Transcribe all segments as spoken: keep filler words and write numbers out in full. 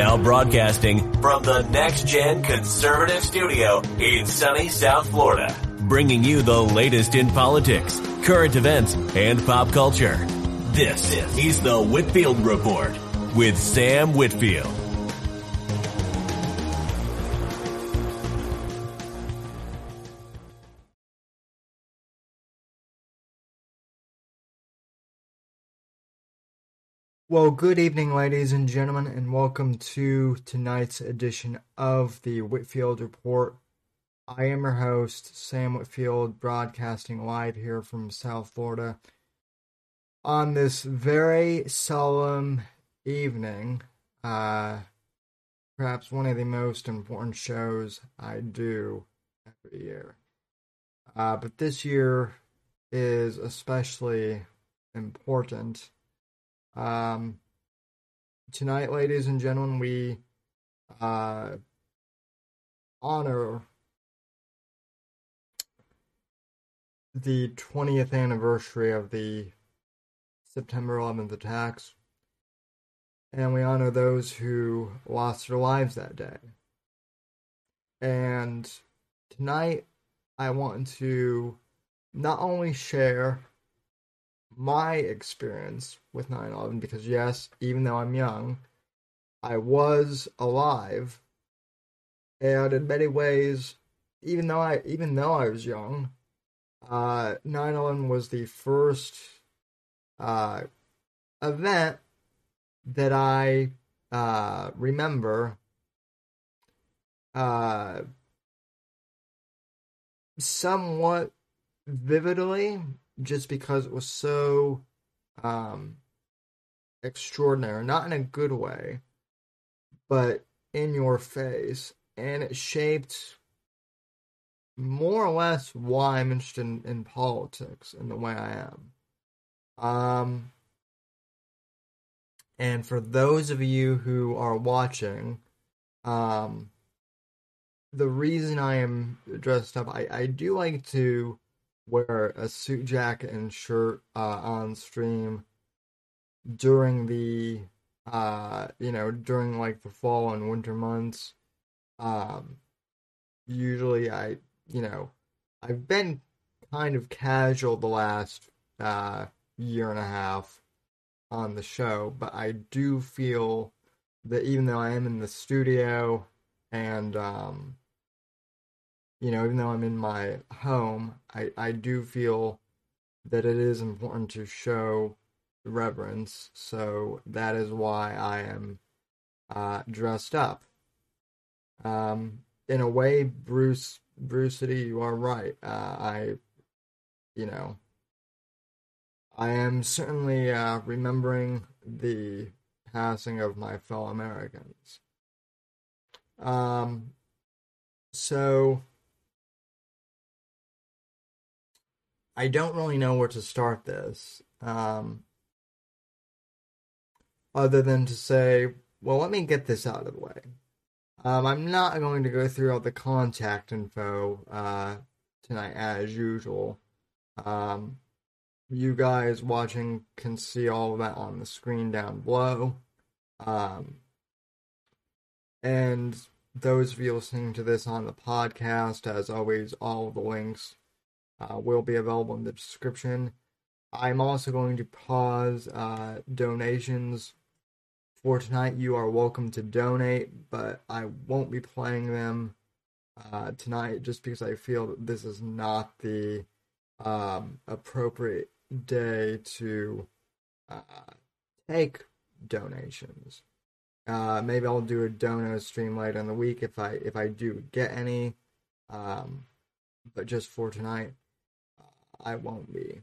Now broadcasting from the Next Gen Conservative Studio in sunny South Florida, bringing you the latest in politics, current events, and pop culture. This is the Whitfield Report with Sam Whitfield. Well, good evening, ladies and gentlemen, and welcome to tonight's edition of the Whitfield Report. I am your host, Sam Whitfield, broadcasting live here from South Florida on this very solemn evening, uh, perhaps one of the most important shows I do every year. Uh, but this year is especially important. Um, tonight, ladies and gentlemen, we uh, honor the twentieth anniversary of the September eleventh attacks, and we honor those who lost their lives that day. And tonight, I want to not only share my experience with nine eleven, because yes, even though I'm young, I was alive, and in many ways, even though I even though I was young, uh, nine eleven was the first uh, event that I uh, remember uh, somewhat vividly, just because it was so um, extraordinary. Not in a good way, but in your face. And it shaped more or less why I'm interested in, in politics and the way I am. Um, and for those of you who are watching, um, the reason I am dressed up, I, I do like to wear a suit jacket and shirt uh, on stream during the, uh, you know, during like the fall and winter months. Um, usually I, you know, I've been kind of casual the last uh, year and a half on the show, but I do feel that even though I am in the studio and, um, you know, even though I'm in my home, I, I do feel that it is important to show reverence. So that is why I am uh, dressed up. Um, in a way, Bruce, Brucey, you are right. Uh, I, you know, I am certainly uh, remembering the passing of my fellow Americans. Um, so... I don't really know where to start this, um, other than to say, well, let me get this out of the way. Um, I'm not going to go through all the contact info uh, tonight, as usual. Um, you guys watching can see all of that on the screen down below. Um, and those of you listening to this on the podcast, as always, all of the links Uh, will be available in the description. I'm also going to pause uh, donations for tonight. You are welcome to donate, but I won't be playing them uh, tonight just because I feel that this is not the um, appropriate day to uh, take donations. Uh, maybe I'll do a dono stream later in the week if I if I do get any, um, but just for tonight, I won't be.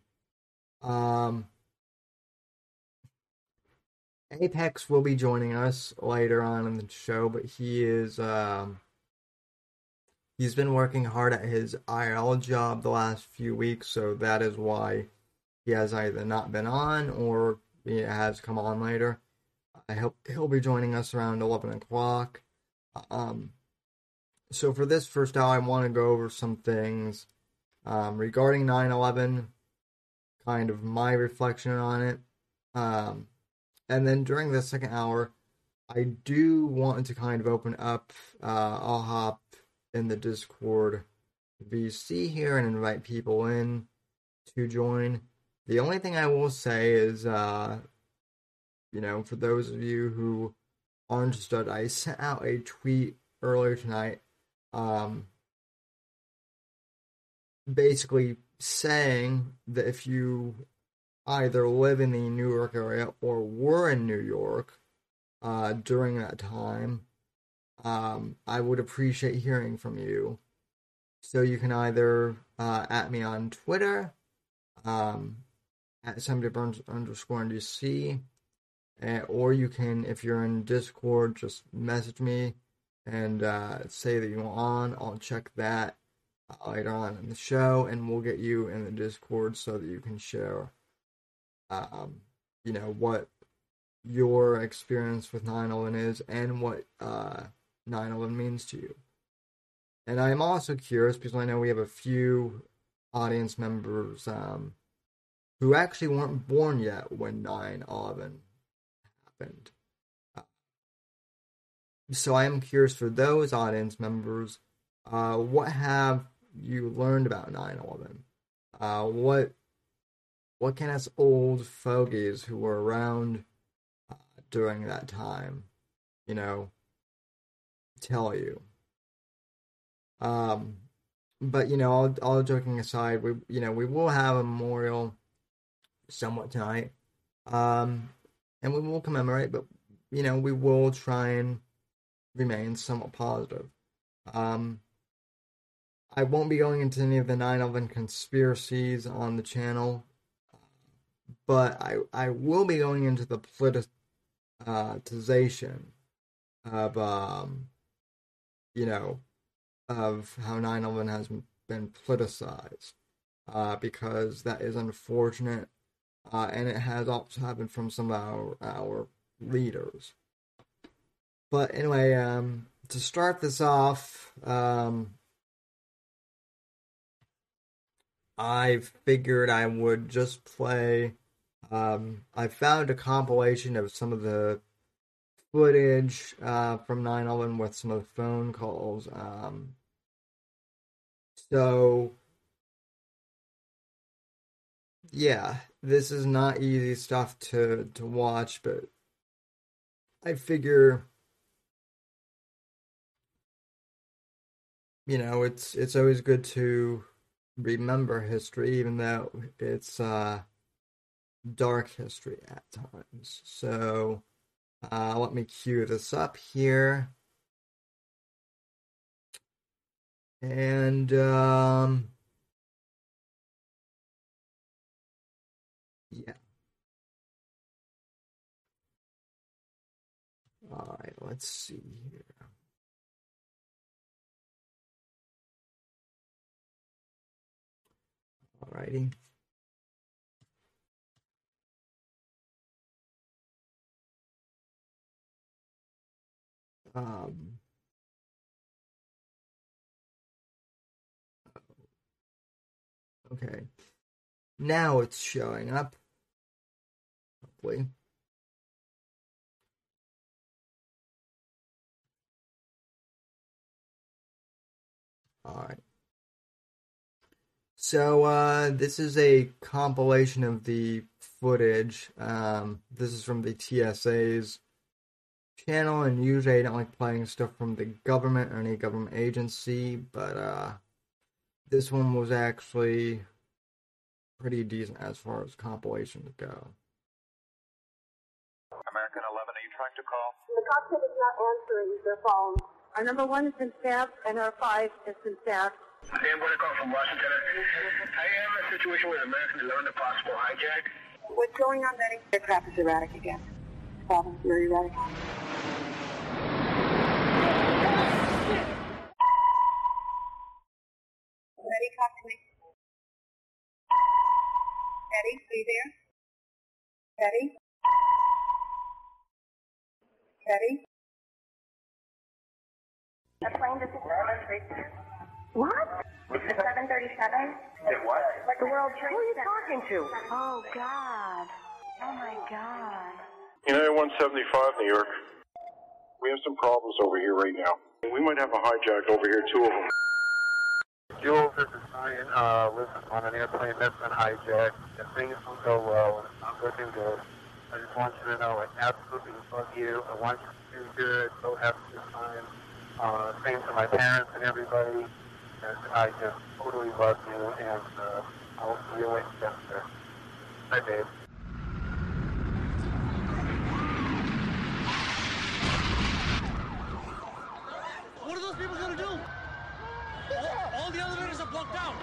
Um, Apex will be joining us later on in the show, but he is, um, he's been working hard at his I R L job the last few weeks, so that is why he has either not been on or he has come on later. I hope he'll be joining us around eleven o'clock. Um, so for this first hour, I want to go over some things Um, regarding nine eleven, kind of my reflection on it. Um, and then during the second hour, I do want to kind of open up, uh, I'll hop in the Discord V C here and invite people in to join. The only thing I will say is, uh, you know, for those of you who are interested, I sent out a tweet earlier tonight, um, basically saying that if you either live in the New York area or were in New York uh, during that time, um, I would appreciate hearing from you. So you can either uh, at me on Twitter, um, at somebody burns underscore N D C, uh, or you can, if you're in Discord, just message me and uh, say that you want on. I'll check that uh, later on in the show, and we'll get you in the Discord so that you can share, um, you know, what your experience with nine eleven is and what uh, nine eleven means to you. And I'm also curious, because I know we have a few audience members um, who actually weren't born yet when nine eleven happened. Uh, so I am curious for those audience members, uh, what have you learned about nine eleven? Uh, what, what can us old fogies who were around uh, during that time, you know, tell you? Um, but you know, all, all joking aside, we you know we will have a memorial somewhat tonight, um, and we will commemorate. But you know, we will try and remain somewhat positive. Um, I won't be going into any of the nine eleven conspiracies on the channel, but I I will be going into the politicization of um, you know. of how nine eleven has been politicized, uh, because that is unfortunate, uh, and it has also happened from some of our, our leaders. But anyway, um, to start this off, um, I figured I would just play, um, I found a compilation of some of the footage uh, from nine eleven with some of the phone calls. Um, so, yeah, this is not easy stuff to, to watch, but I figure, you know, it's it's always good to remember history, even though it's uh, dark history at times. So, Uh, let me cue this up here. And, um, yeah. All right, let's see here. All righty. Um, okay, now it's showing up, hopefully. All right. So uh, this is a compilation of the footage. Um, this is from the T S A's channel, and usually I don't like playing stuff from the government or any government agency, but uh, this one was actually pretty decent as far as compilations go. American eleven, are you trying to call? The cockpit is not answering their phone. Our number one is been staffed, and our five has been staffed. I am going to call from Washington. I am in a situation with American eleven, a possible hijack. What's going on? That aircraft is erratic again. Problem very erratic. Eddie, talk to me. Eddie, are you there? Eddie? Eddie? The plane just exploded. What? The seven thirty-seven? It what? Like the World Trade Center. Who are you talking to? Oh, God. Oh, my God. United one seventy-five, New York. We have some problems over here right now. We might have a hijack over here, two of them. Jules, this is Ryan. Uh, lives on an airplane that's been hijacked. And things will go well, and it's not looking good. I just want you to know I absolutely love you. I want you to do good. So happy this time. Uh, thanks to my parents and everybody. And I just totally love you, and uh, I'll see you later. Bye, babe. What are those people going to do? Yeah. All, all the elevators are blocked out. What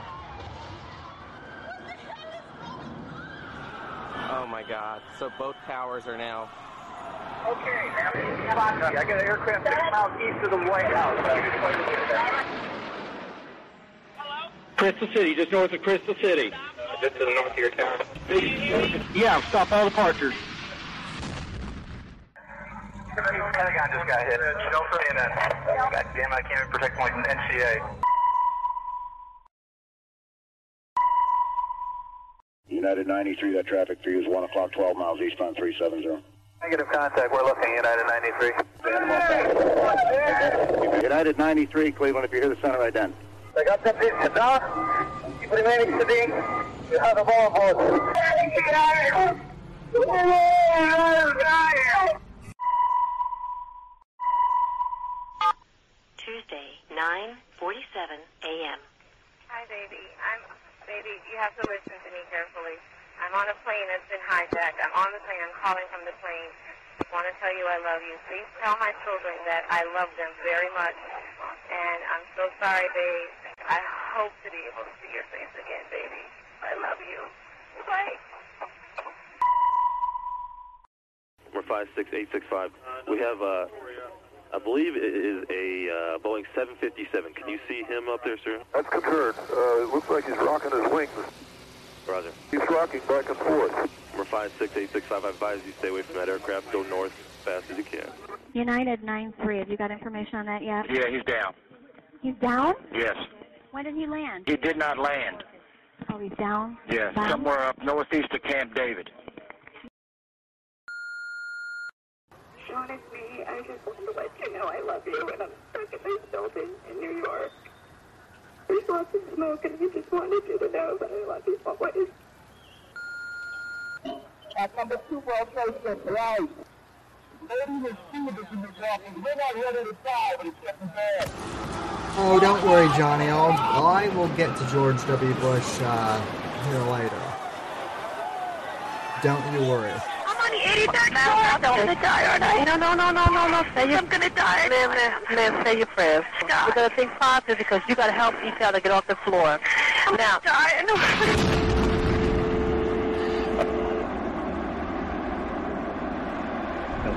the heck is wrong? Oh, my God. So both towers are now... Okay, I got an aircraft six miles east of the White House. Hello? Crystal City, just north of Crystal City. Just to the north of your town. Yeah, stop all departures. Pentagon just got hit. Don't say that. God damn it, I can't even protect my N C A. United ninety-three, that traffic for you is one o'clock, twelve miles eastbound three seventy. Negative contact, we're looking at United ninety-three. United ninety-three, Cleveland, if you hear the center, right then. I got that piece of dog. You put it in the city. You have a ball hole. Tuesday, nine forty-seven a m Hi, baby. I'm, baby, you have to listen to me carefully. I'm on a plane that's been hijacked. I'm on the plane. I'm calling from the plane. I want to tell you I love you. Please tell my children that I love them very much. And I'm so sorry, babe. I hope to be able to see your face again, baby. I love you. Bye. We're five six eight six five. We have, uh, I believe it is a uh, Boeing seven fifty-seven. Can you see him up there, sir? That's confirmed. Uh, it looks like he's rocking his wings. Roger. He's rocking back and forth. Number five six eight six five, I advise you stay away from that aircraft. Go north as fast as you can. United ninety-three, have you got information on that yet? Yeah, he's down. He's down? Yes. When did he land? He did not land. Oh, he's down? Yeah, down? Somewhere up northeast of Camp David. Sean, it's me. I just want to let you know I love you, and I'm stuck in this building in New York. There's lots of smoke, and we just wanted you to know that I love you always. At number two, World Trade Center, right? Ladies and students in the office, we're not ready to die, but it's getting bad. Oh, don't worry, Johnny. I'll, I will get to George W. Bush uh, here later. Don't you worry. I'm on the eighty-third floor. I'm going to die, aren't I? No, no, no, no, no, no. Say your, I'm going to die. Live, live, live. Say your prayers. God. We're going to think positive because you got to help each other get off the floor. I'm now. Dying.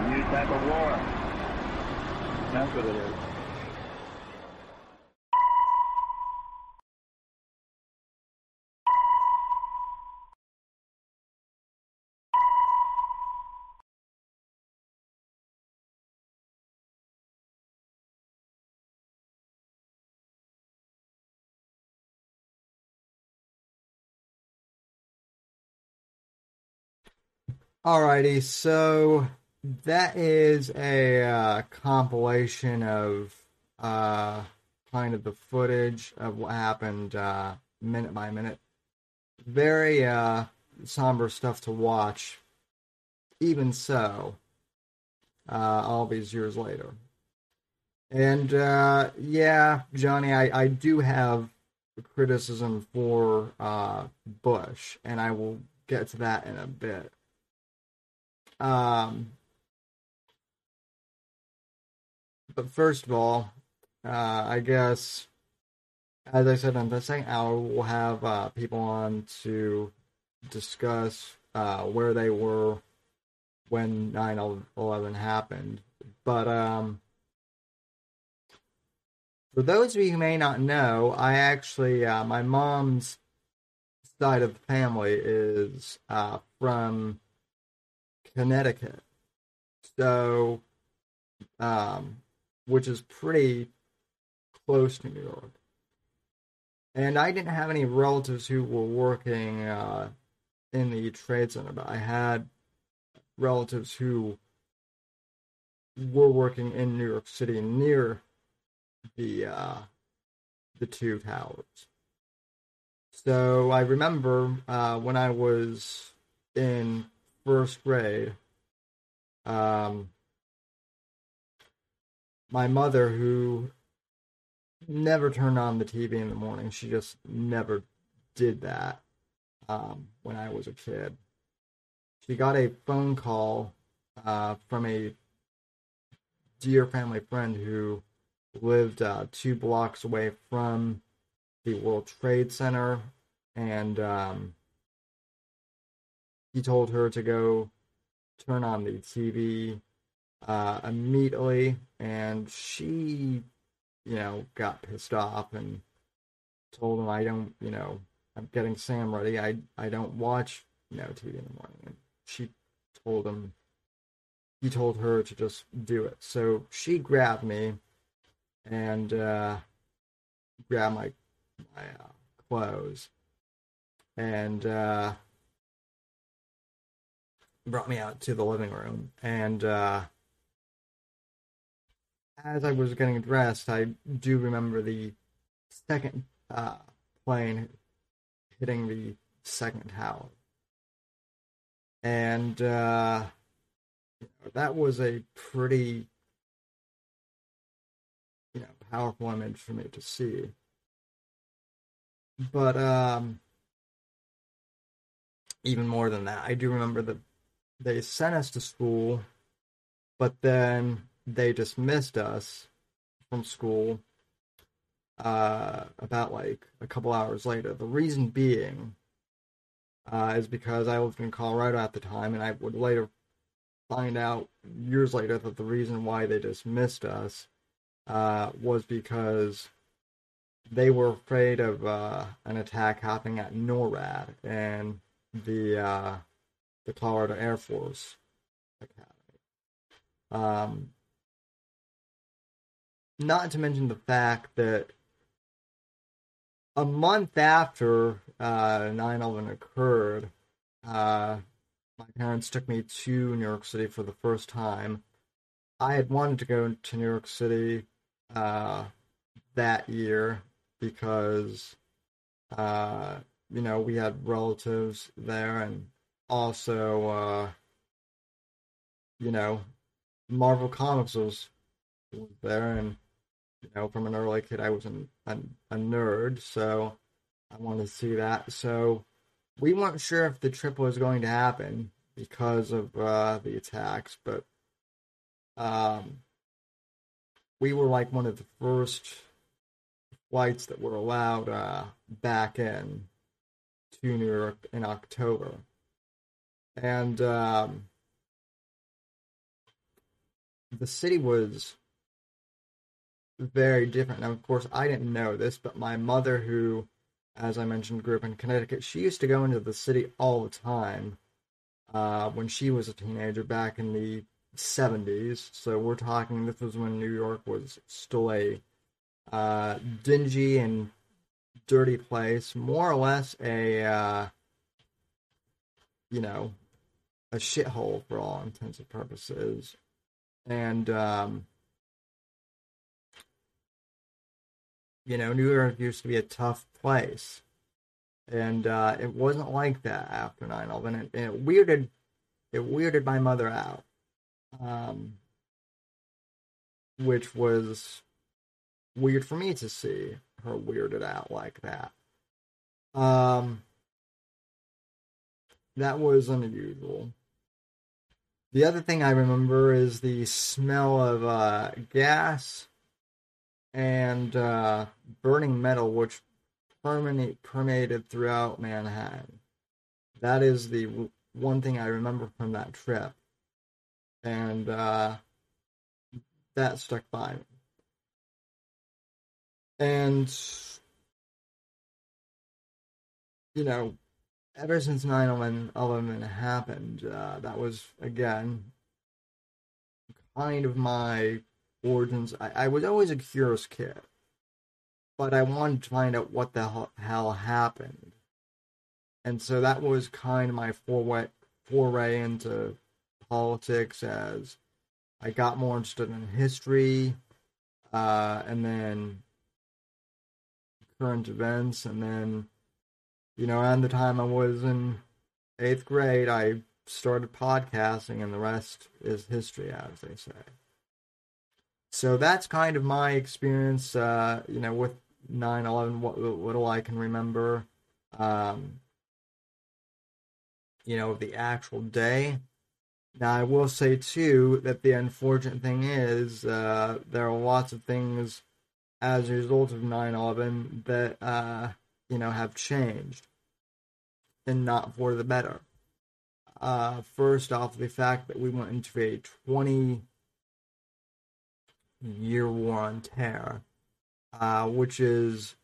New type of war. That's what it is. Alrighty, so that is a uh, compilation of uh, kind of the footage of what happened uh, minute by minute. Very uh, somber stuff to watch, even so, uh, all these years later. And uh, yeah, Johnny, I, I do have criticism for uh, Bush, and I will get to that in a bit. Um... But first of all, uh, I guess, as I said on the second hour, we'll have uh, people on to discuss uh, where they were when nine eleven happened. But um, for those of you who may not know, I actually, uh, my mom's side of the family is uh, from Connecticut. So, um... which is pretty close to New York. And I didn't have any relatives who were working uh, in the trade center, but I had relatives who were working in New York City near the uh, the two towers. So I remember uh, when I was in first grade, um, my mother, who never turned on the T V in the morning, she just never did that um, when I was a kid. She got a phone call uh, from a dear family friend who lived uh, two blocks away from the World Trade Center, and um, he told her to go turn on the T V uh, immediately, and she, you know, got pissed off and told him, I don't, you know, I'm getting Sam ready, I, I don't watch, you know, T V in the morning. And she told him, he told her to just do it. So she grabbed me and uh, grabbed my my uh, clothes and uh, brought me out to the living room. And uh, as I was getting dressed, I do remember the second uh, plane hitting the second tower. And uh, that was a pretty, you know, powerful image for me to see. But um, even more than that, I do remember that they sent us to school, but then they dismissed us from school uh, about like a couple hours later. The reason being uh, is because I lived in Colorado at the time, and I would later find out years later that the reason why they dismissed us uh, was because they were afraid of uh, an attack happening at NORAD and the uh, the Colorado Air Force Academy. Um, not to mention the fact that a month after uh, nine eleven occurred, uh, my parents took me to New York City for the first time. I had wanted to go to New York City uh, that year, because, uh, you know, we had relatives there, and also, uh, you know, Marvel Comics was, was there, and, you know, from an early kid, I was an, an, a nerd, so I wanted to see that. So we weren't sure if the trip was going to happen because of uh, the attacks, but um, we were like one of the first flights that were allowed uh, back in to New York in October. And um, the city was very different. Now, of course, I didn't know this, but my mother, who, as I mentioned, grew up in Connecticut, she used to go into the city all the time uh, when she was a teenager back in the seventies. So we're talking, this was when New York was still a Uh, dingy and dirty place, more or less a, uh, you know, a shithole for all intents and purposes. And, um, you know, New York used to be a tough place. And uh, it wasn't like that after nine eleven. And, and it weirded, it weirded my mother out, um, which was weird for me to see her weirded out like that. Um, that was unusual. The other thing I remember is the smell of uh, gas and uh, burning metal, which permeate, permeated throughout Manhattan. That is the one thing I remember from that trip. And uh, that stuck by me. And, you know, ever since nine eleven happened, uh, that was, again, kind of my origins. I, I was always a curious kid, but I wanted to find out what the hell happened. And so that was kind of my foray, foray into politics as I got more interested in history, uh, and then current events. And then, you know, around the time I was in eighth grade, I started podcasting, and the rest is history, as they say. So that's kind of my experience, uh, you know, with nine eleven, what little I can remember, um, you know, of the actual day. Now, I will say, too, that the unfortunate thing is uh, there are lots of things as a result of nine eleven that, uh, you know, have changed, and not for the better. Uh, first off, the fact that we went into a twenty-year war on terror, uh, which is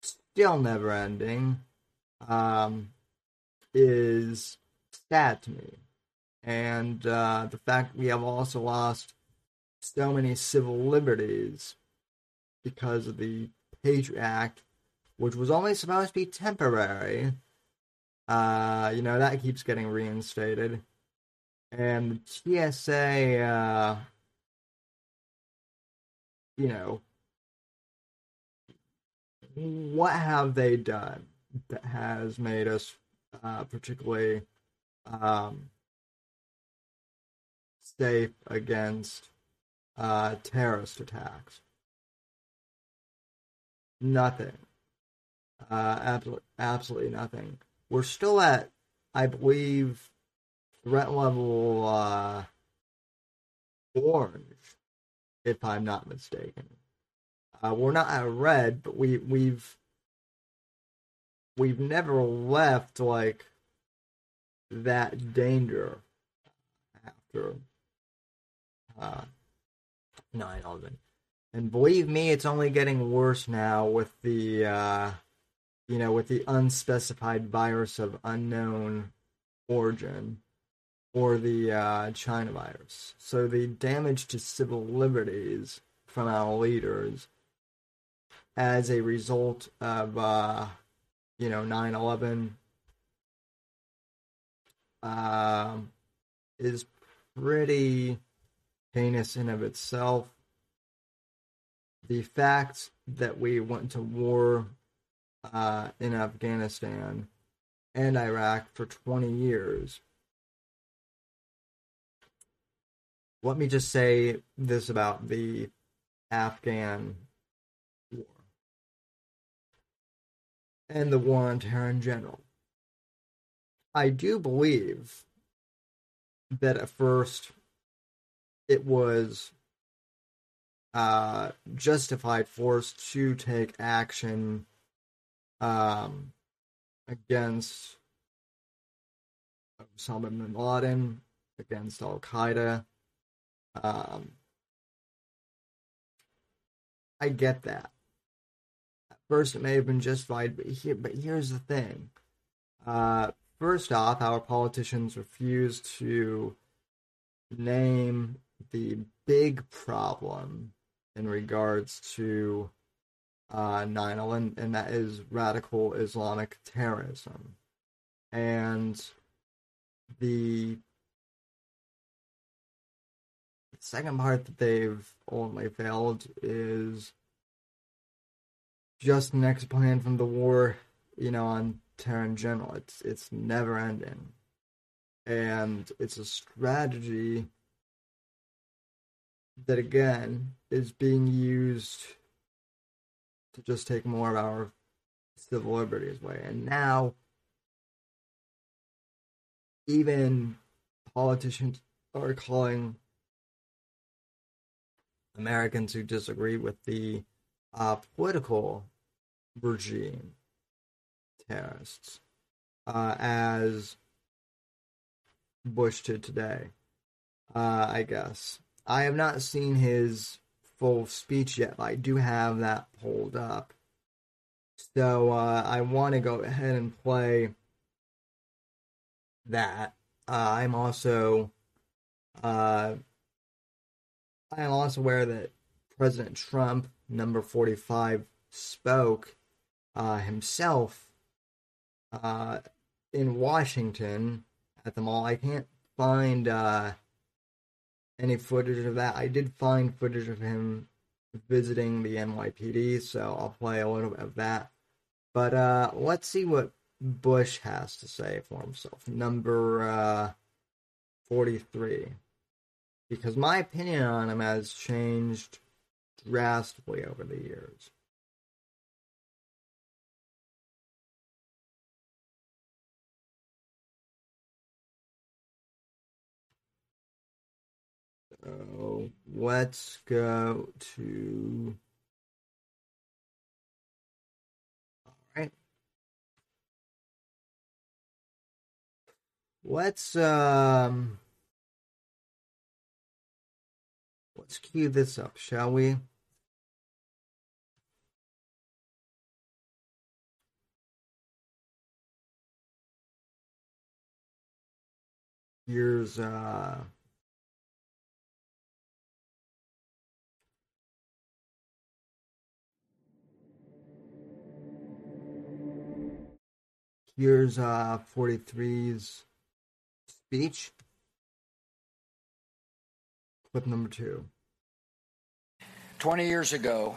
still never-ending, um, is sad to me. And uh, the fact we have also lost so many civil liberties because of the Patriot Act, which was only supposed to be temporary. Uh, you know, that keeps getting reinstated. And the T S A, uh, you know, what have they done that has made us uh, particularly... Um, safe against uh, terrorist attacks? Nothing. Uh, absolutely, absolutely nothing. We're still at, I believe, threat level uh, orange, if I'm not mistaken. Uh, we're not at red, but we we've we've never left like that danger after Uh, nine eleven. And believe me, it's only getting worse now with the, uh, you know, with the unspecified virus of unknown origin, or the uh, China virus. So the damage to civil liberties from our leaders as a result of, uh, you know, nine eleven uh, is pretty heinous in of itself. The fact that we went to war uh, in Afghanistan and Iraq for twenty years. Let me just say this about the Afghan war and the war on terror in general. I do believe that at first it was uh, justified for us to take action um, against Osama bin Laden, against Al Qaeda. Um, I get that. At first, it may have been justified, but here, but here's the thing. Uh, first off, our politicians refuse to name the big problem in regards to uh, nine eleven, and that is radical Islamic terrorism. And the second part that they've only failed is just an exit plan from the war, you know, on terror in general. It's, it's never ending. And it's a strategy that, again, is being used to just take more of our civil liberties away. And now, even politicians are calling Americans who disagree with the uh, political regime terrorists, uh, as Bush did today, uh, I guess. I have not seen his full speech yet, but I do have that pulled up. So uh, I want to go ahead and play that. Uh, I'm also, uh, I am also aware that President Trump, number forty-five, spoke uh, himself uh, in Washington at the mall. I can't find Uh, any footage of that. I did find footage of him visiting the N Y P D, so I'll play a little bit of that. But uh, let's see what Bush has to say for himself. Number uh, forty-three. Because my opinion on him has changed drastically over the years. So let's go to... All right. Let's, um... let's cue this up, shall we? Here's, uh... Here's uh, forty-three's speech. Clip number two. Twenty years ago,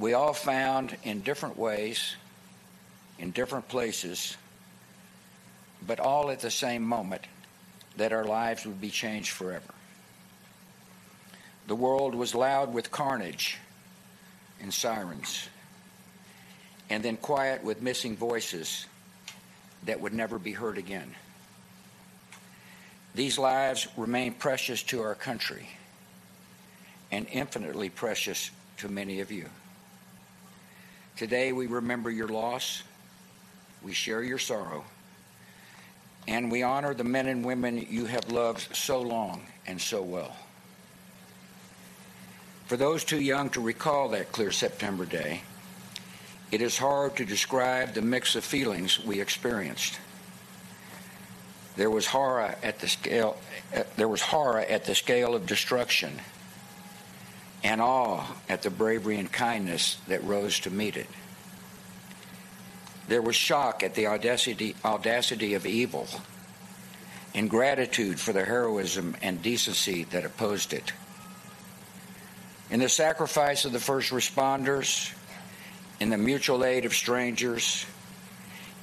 we all found in different ways, in different places, but all at the same moment, that our lives would be changed forever. The world was loud with carnage and sirens, and then quiet with missing voices that would never be heard again. These lives remain precious to our country and infinitely precious to many of you. Today we remember your loss, we share your sorrow, and we honor the men and women you have loved so long and so well. For those too young to recall that clear September day, it is hard to describe the mix of feelings we experienced. There was horror at the scale, there was horror at the scale of destruction, and awe at the bravery and kindness that rose to meet it. There was shock at the audacity, audacity of evil, and gratitude for the heroism and decency that opposed it. In the sacrifice of the first responders, in the mutual aid of strangers,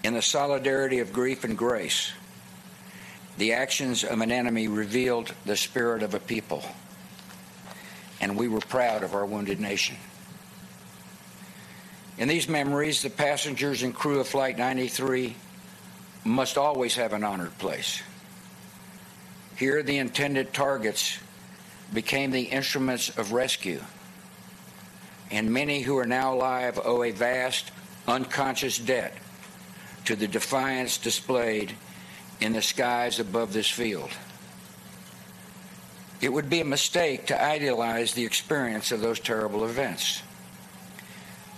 in the solidarity of grief and grace, the actions of an enemy revealed the spirit of a people, and we were proud of our wounded nation. In these memories, the passengers and crew of Flight ninety-three must always have an honored place. Here, the intended targets became the instruments of rescue, and many who are now alive owe a vast, unconscious debt to the defiance displayed in the skies above this field. It would be a mistake to idealize the experience of those terrible events.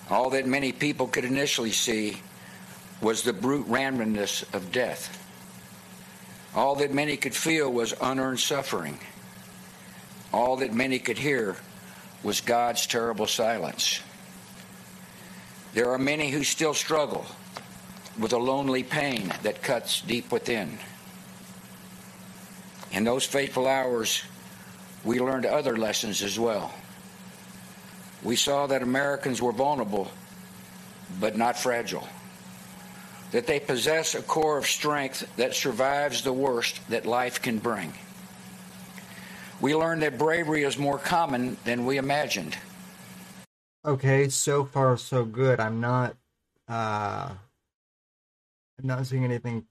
All that many people could initially see was the brute randomness of death. All that many could feel was unearned suffering. All that many could hear was God's terrible silence. There are many who still struggle with a lonely pain that cuts deep within. In those fateful hours, we learned other lessons as well. We saw that Americans were vulnerable, but not fragile, that they possess a core of strength that survives the worst that life can bring. We learned that bravery is more common than we imagined. Okay, so far so good. I'm not, uh, I'm not seeing anything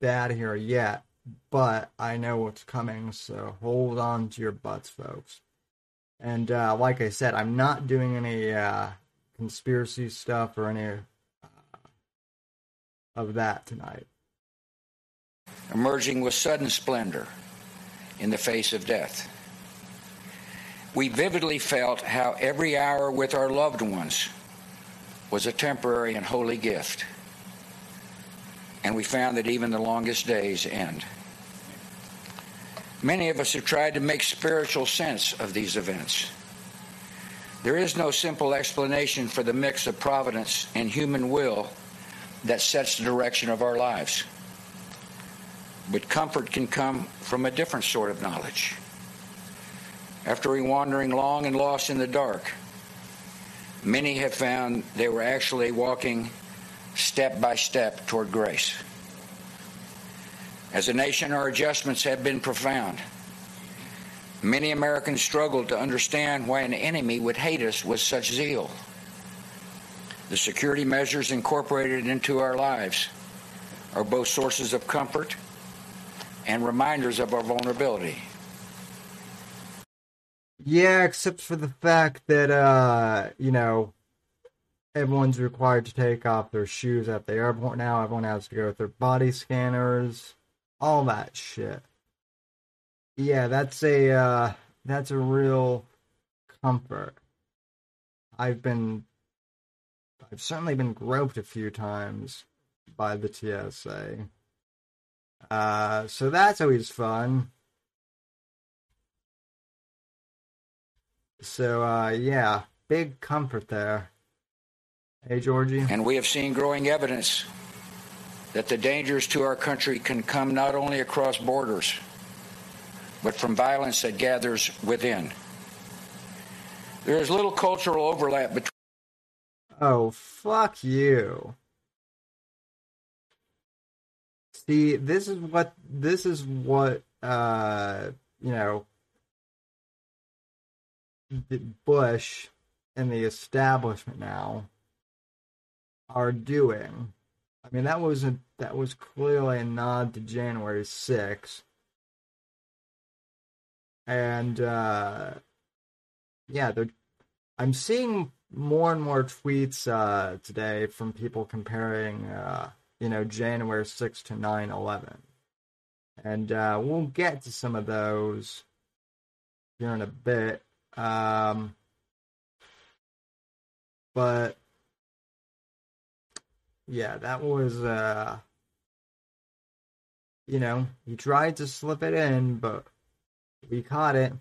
bad here yet, but I know what's coming. So hold on to your butts, folks. And uh, like I said, I'm not doing any uh, conspiracy stuff or any uh, of that tonight. Emerging with sudden splendor in the face of death. We vividly felt how every hour with our loved ones was a temporary and holy gift, and we found that even the longest days end. Many of us have tried to make spiritual sense of these events. There is no simple explanation for the mix of providence and human will that sets the direction of our lives. But comfort can come from a different sort of knowledge. After wandering long and lost in the dark, many have found they were actually walking step by step toward grace. As a nation, our adjustments have been profound. Many Americans struggled to understand why an enemy would hate us with such zeal. The security measures incorporated into our lives are both sources of comfort and reminders of our vulnerability. Yeah, except for the fact that, uh, you know, everyone's required to take off their shoes at the airport now. Everyone has to go with their body scanners, all that shit. Yeah, that's a uh, that's a real comfort. I've been, I've certainly been groped a few times by the T S A. Uh, so that's always fun. So uh, yeah, big comfort there. Hey, Georgie. And we have seen growing evidence that the dangers to our country can come not only across borders, but from violence that gathers within. There is little cultural overlap between... Oh, fuck you. See, this is what, this is what, uh, you know, Bush and the establishment now are doing. I mean, that was a, that was clearly a nod to January sixth. And, uh, yeah, I'm seeing more and more tweets uh, today from people comparing, uh, you know, January sixth to nine eleven. And uh, we'll get to some of those here in a bit. Um, but, yeah, that was, uh, you know, he tried to slip it in, but... we caught it.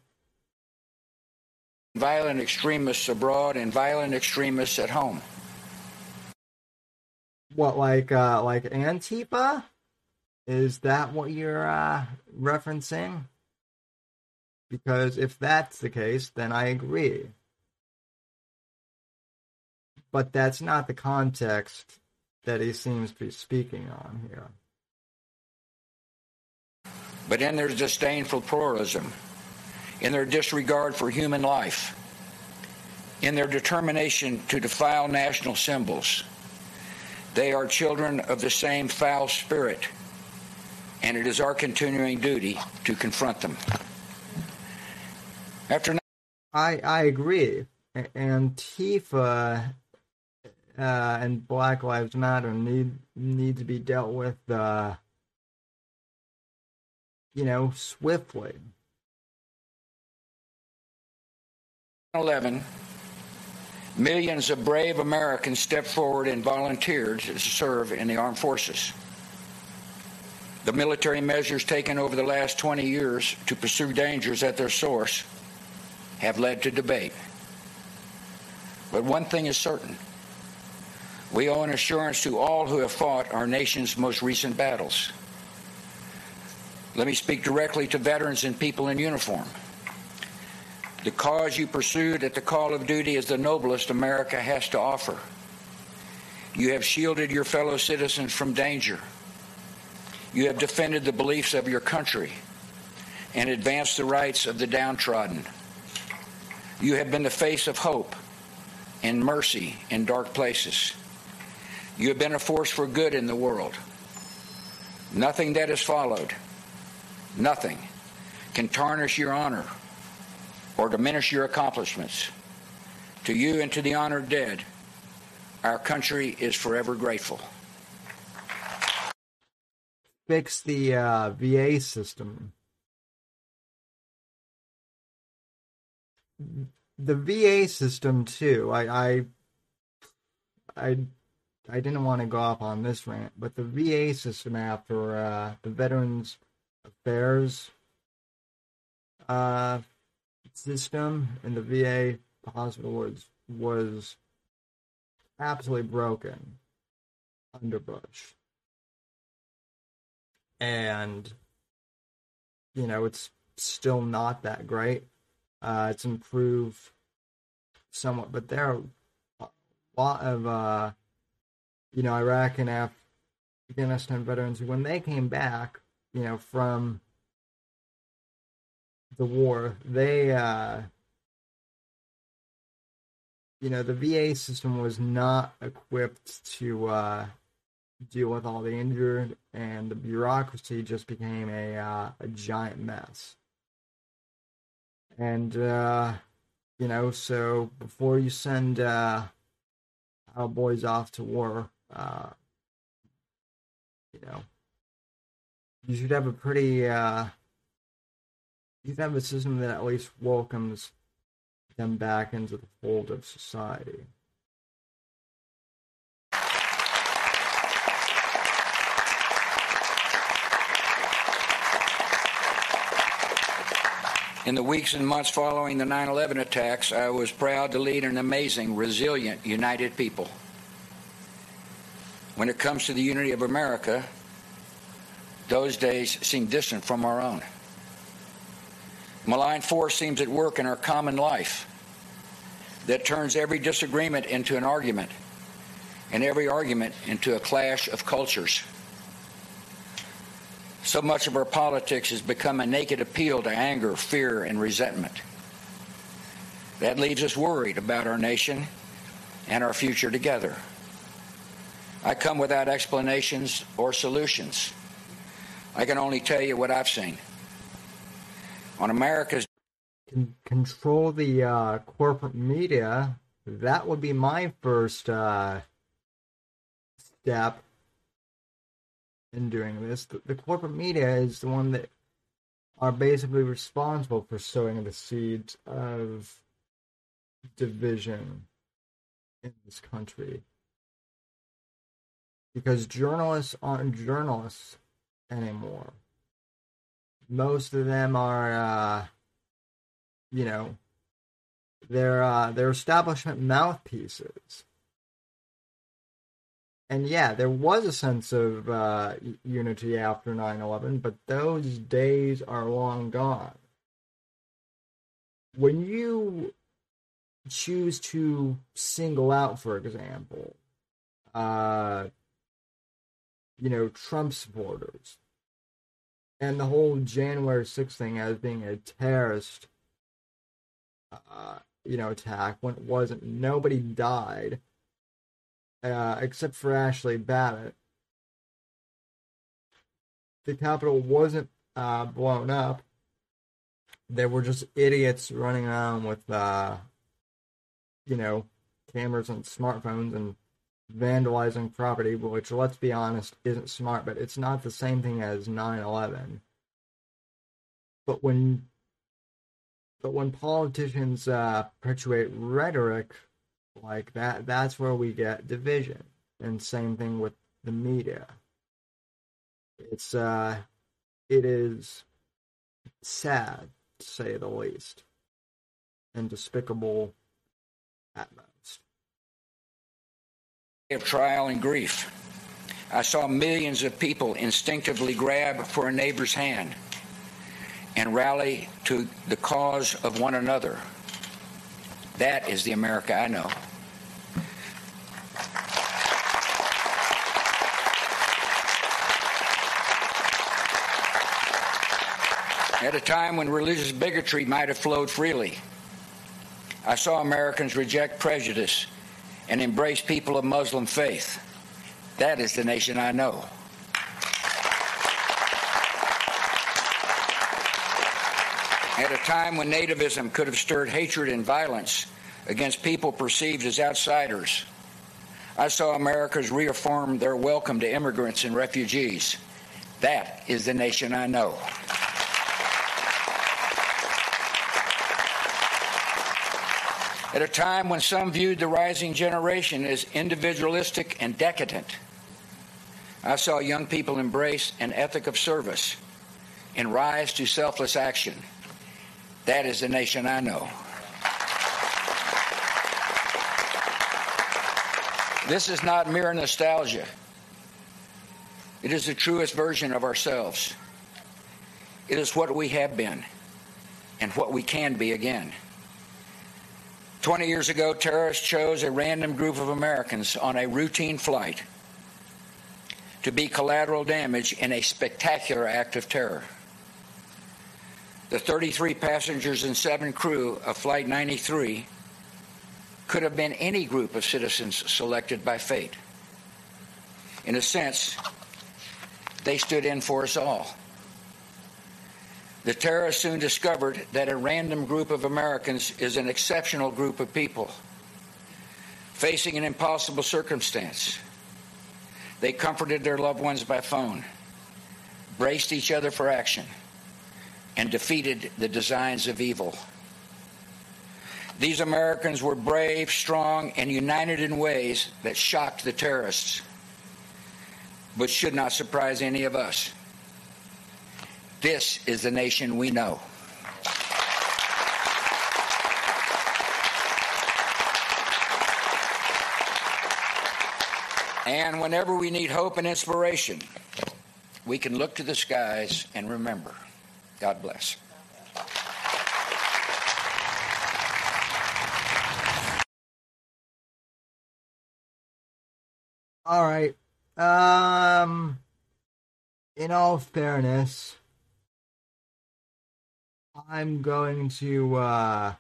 Violent extremists abroad and violent extremists at home. What, like, uh, like Antifa? Is that what you're uh, referencing? Because if that's the case, then I agree. But that's not the context that he seems to be speaking on here. But in their disdain for pluralism, in their disregard for human life, in their determination to defile national symbols, they are children of the same foul spirit, and it is our continuing duty to confront them. After I, I agree. Antifa uh, and Black Lives Matter need need to be dealt with. Uh, you know, swiftly. eleven, millions of brave Americans stepped forward and volunteered to serve in the armed forces. The military measures taken over the last twenty years to pursue dangers at their source have led to debate. But one thing is certain. We owe an assurance to all who have fought our nation's most recent battles. Let me speak directly to veterans and people in uniform. The cause you pursued at the call of duty is the noblest America has to offer. You have shielded your fellow citizens from danger. You have defended the beliefs of your country and advanced the rights of the downtrodden. You have been the face of hope and mercy in dark places. You have been a force for good in the world. Nothing that has followed, nothing can tarnish your honor or diminish your accomplishments. To you and to the honored dead, our country is forever grateful. Fix the uh, V A system. The V A system, too. I, I, I, I didn't want to go off on this rant, but the V A system after uh, the Veterans Affairs uh, system in the V A hospital was, was absolutely broken under Bush. and you know it's still not that great. Uh, it's improved somewhat, but there are a lot of uh, you know Iraq and Afghanistan veterans when they came back, you know, from the war, they uh, you know the V A system was not equipped to uh, deal with all the injured, and the bureaucracy just became a uh, a giant mess. And, uh, you know, so before you send uh, our boys off to war, uh, you know, you should have a pretty, uh, you should have a system that at least welcomes them back into the fold of society. In the weeks and months following the nine eleven attacks, I was proud to lead an amazing, resilient, united people. When it comes to the unity of America, those days seem distant from our own. Malign force seems at work in our common life that turns every disagreement into an argument and every argument into a clash of cultures. So much of our politics has become a naked appeal to anger, fear, and resentment. That leaves us worried about our nation and our future together. I come without explanations or solutions. I can only tell you what I've seen. On America's... Control the uh, corporate media. That would be my first uh, step in doing this. The, the corporate media is the one that are basically responsible for sowing the seeds of division in this country. Because journalists aren't journalists anymore. Most of them are, uh, you know, they're, uh, they're establishment mouthpieces. And yeah, there was a sense of uh, unity after nine eleven, but those days are long gone. When you choose to single out, for example, uh, you know, Trump supporters, and the whole January sixth thing as being a terrorist, uh, you know, attack, when it wasn't, nobody died. Uh, except for Ashley Babbitt. The Capitol wasn't uh, blown up. There were just idiots running around with, uh, you know, cameras and smartphones and vandalizing property, which, let's be honest, isn't smart, but it's not the same thing as nine eleven. But when, but when politicians uh, perpetuate rhetoric like that, that's where we get division. And same thing with the media. It's, uh, it is sad, to say the least, and despicable at most. Of trial and grief, I saw millions of people instinctively grab for a neighbor's hand and rally to the cause of one another. That is the America I know. At a time when religious bigotry might have flowed freely, I saw Americans reject prejudice and embrace people of Muslim faith. That is the nation I know. At a time when nativism could have stirred hatred and violence against people perceived as outsiders, I saw Americans reaffirm their welcome to immigrants and refugees. That is the nation I know. At a time when some viewed the rising generation as individualistic and decadent, I saw young people embrace an ethic of service and rise to selfless action. That is the nation I know. This is not mere nostalgia. It is the truest version of ourselves. It is what we have been and what we can be again. Twenty years ago, terrorists chose a random group of Americans on a routine flight to be collateral damage in a spectacular act of terror. The thirty-three passengers and seven crew of Flight ninety-three could have been any group of citizens selected by fate. In a sense, they stood in for us all. The terrorists soon discovered that a random group of Americans is an exceptional group of people facing an impossible circumstance. They comforted their loved ones by phone, braced each other for action, and defeated the designs of evil. These Americans were brave, strong, and united in ways that shocked the terrorists, but should not surprise any of us. This is the nation we know. And whenever we need hope and inspiration, we can look to the skies and remember. God bless. All right. Um, in all fairness, I'm going to uh,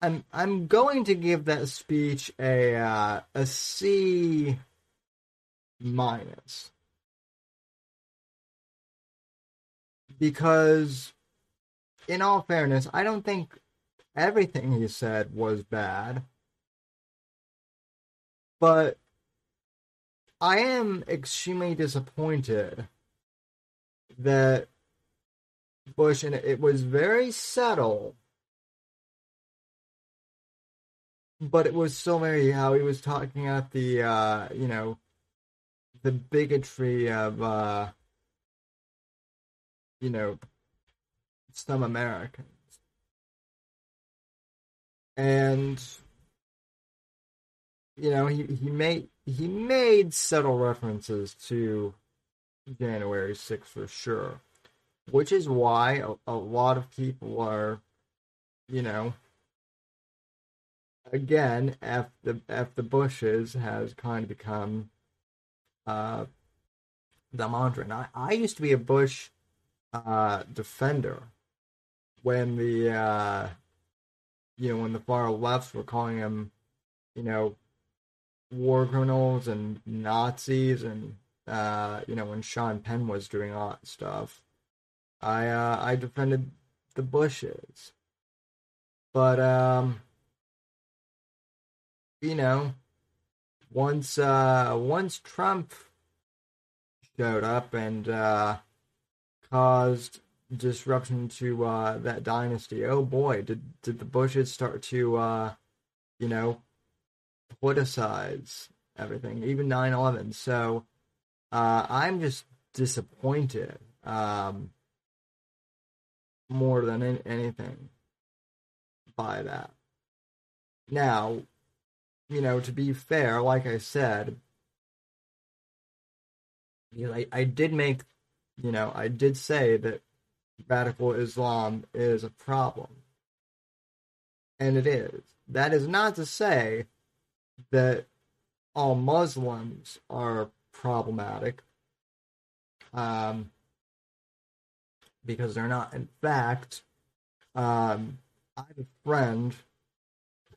I'm I'm going to give that speech a uh, a C minus, because in all fairness, I don't think everything he said was bad, but I am extremely disappointed that Bush, and it was very subtle, but it was so very, how he was talking about the, uh, you know, the bigotry of, uh, you know, some Americans. And, you know, he, he made, he made subtle references to January sixth for sure, which is why a, a lot of people are, you know, again, F the, F the Bushes has kind of become uh, the mantra. And I, I used to be a Bush uh, defender when the, uh, you know, when the far lefts were calling him, you know, war criminals and Nazis, and, uh, you know, when Sean Penn was doing all that stuff. I uh, I defended the Bushes, but um, you know, once uh, once Trump showed up and uh, caused disruption to uh, that dynasty, oh boy, did did the Bushes start to uh, you know, politicize everything, even nine eleven. So uh, I'm just disappointed. Um, more than anything by that. Now, you know, to be fair, like I said, you know, I, I did make, you know, I did say that radical Islam is a problem. And it is. That is not to say that all Muslims are problematic. Um, Because they're not. In fact, um, I have a friend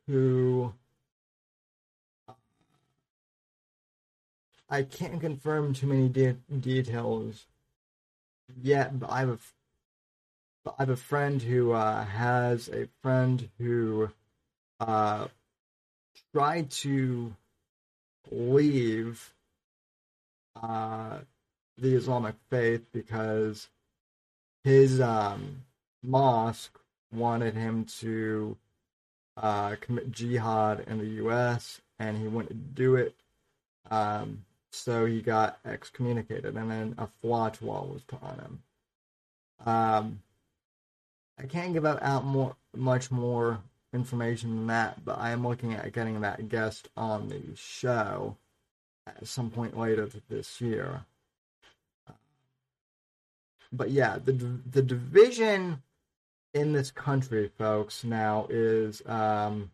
who I can't confirm too many de- details yet. But I have, a, I have a friend who uh, has a friend who uh, tried to leave uh, the Islamic faith because his um, mosque wanted him to uh, commit jihad in the U S, and he wouldn't do it, um, so he got excommunicated, and then a fatwa was put on him. Um, I can't give out more, much more information than that, but I am looking at getting that guest on the show at some point later this year. But yeah, the the division in this country, folks, now is um,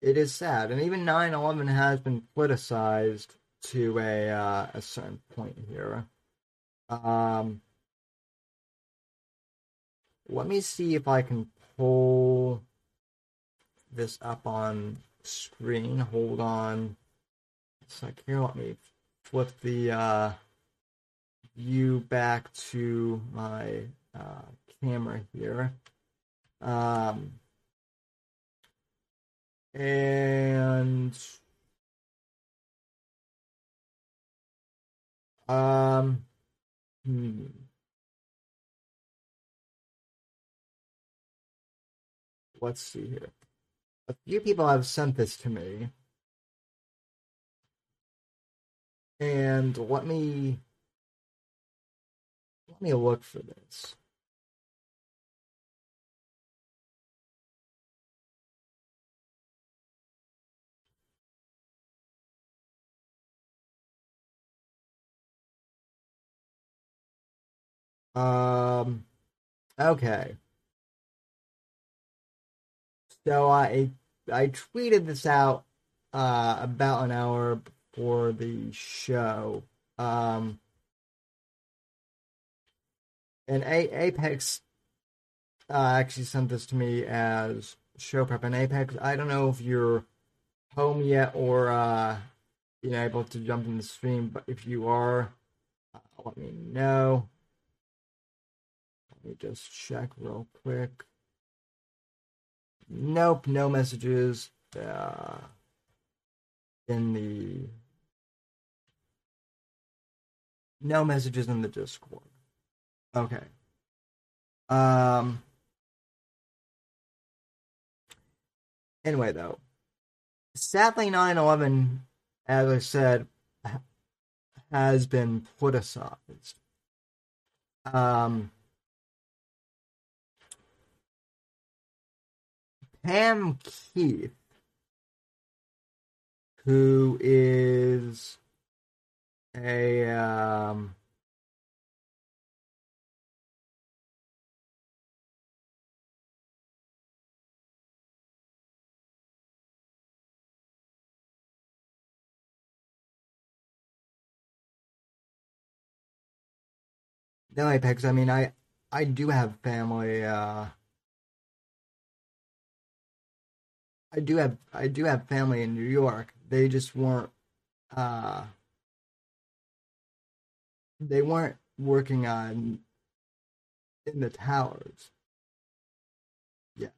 it is sad, and even nine eleven has been politicized to a uh, a certain point here. Um, let me see if I can pull this up on screen. Hold on a sec here. Let me flip the uh, view back to my uh, camera here. Um, and um, hmm. Let's see here. A few people have sent this to me. And let me let me look for this. Um okay. So I I tweeted this out uh, about an hour before the show. Um, and A- Apex uh, actually sent this to me as show prep. And Apex, I don't know if you're home yet or uh, you know, able to jump in the stream, but if you are, uh, let me know. Let me just check real quick. Nope, no messages uh, in the no messages in the Discord. Okay. Um. Anyway, though, sadly, nine eleven, as I said, has been politicized. Um. Pam Keith, who is a um, no Apex. I mean, I I do have family. Uh, I do have I do have family in New York. They just weren't uh, they weren't working on in the towers. Yeah.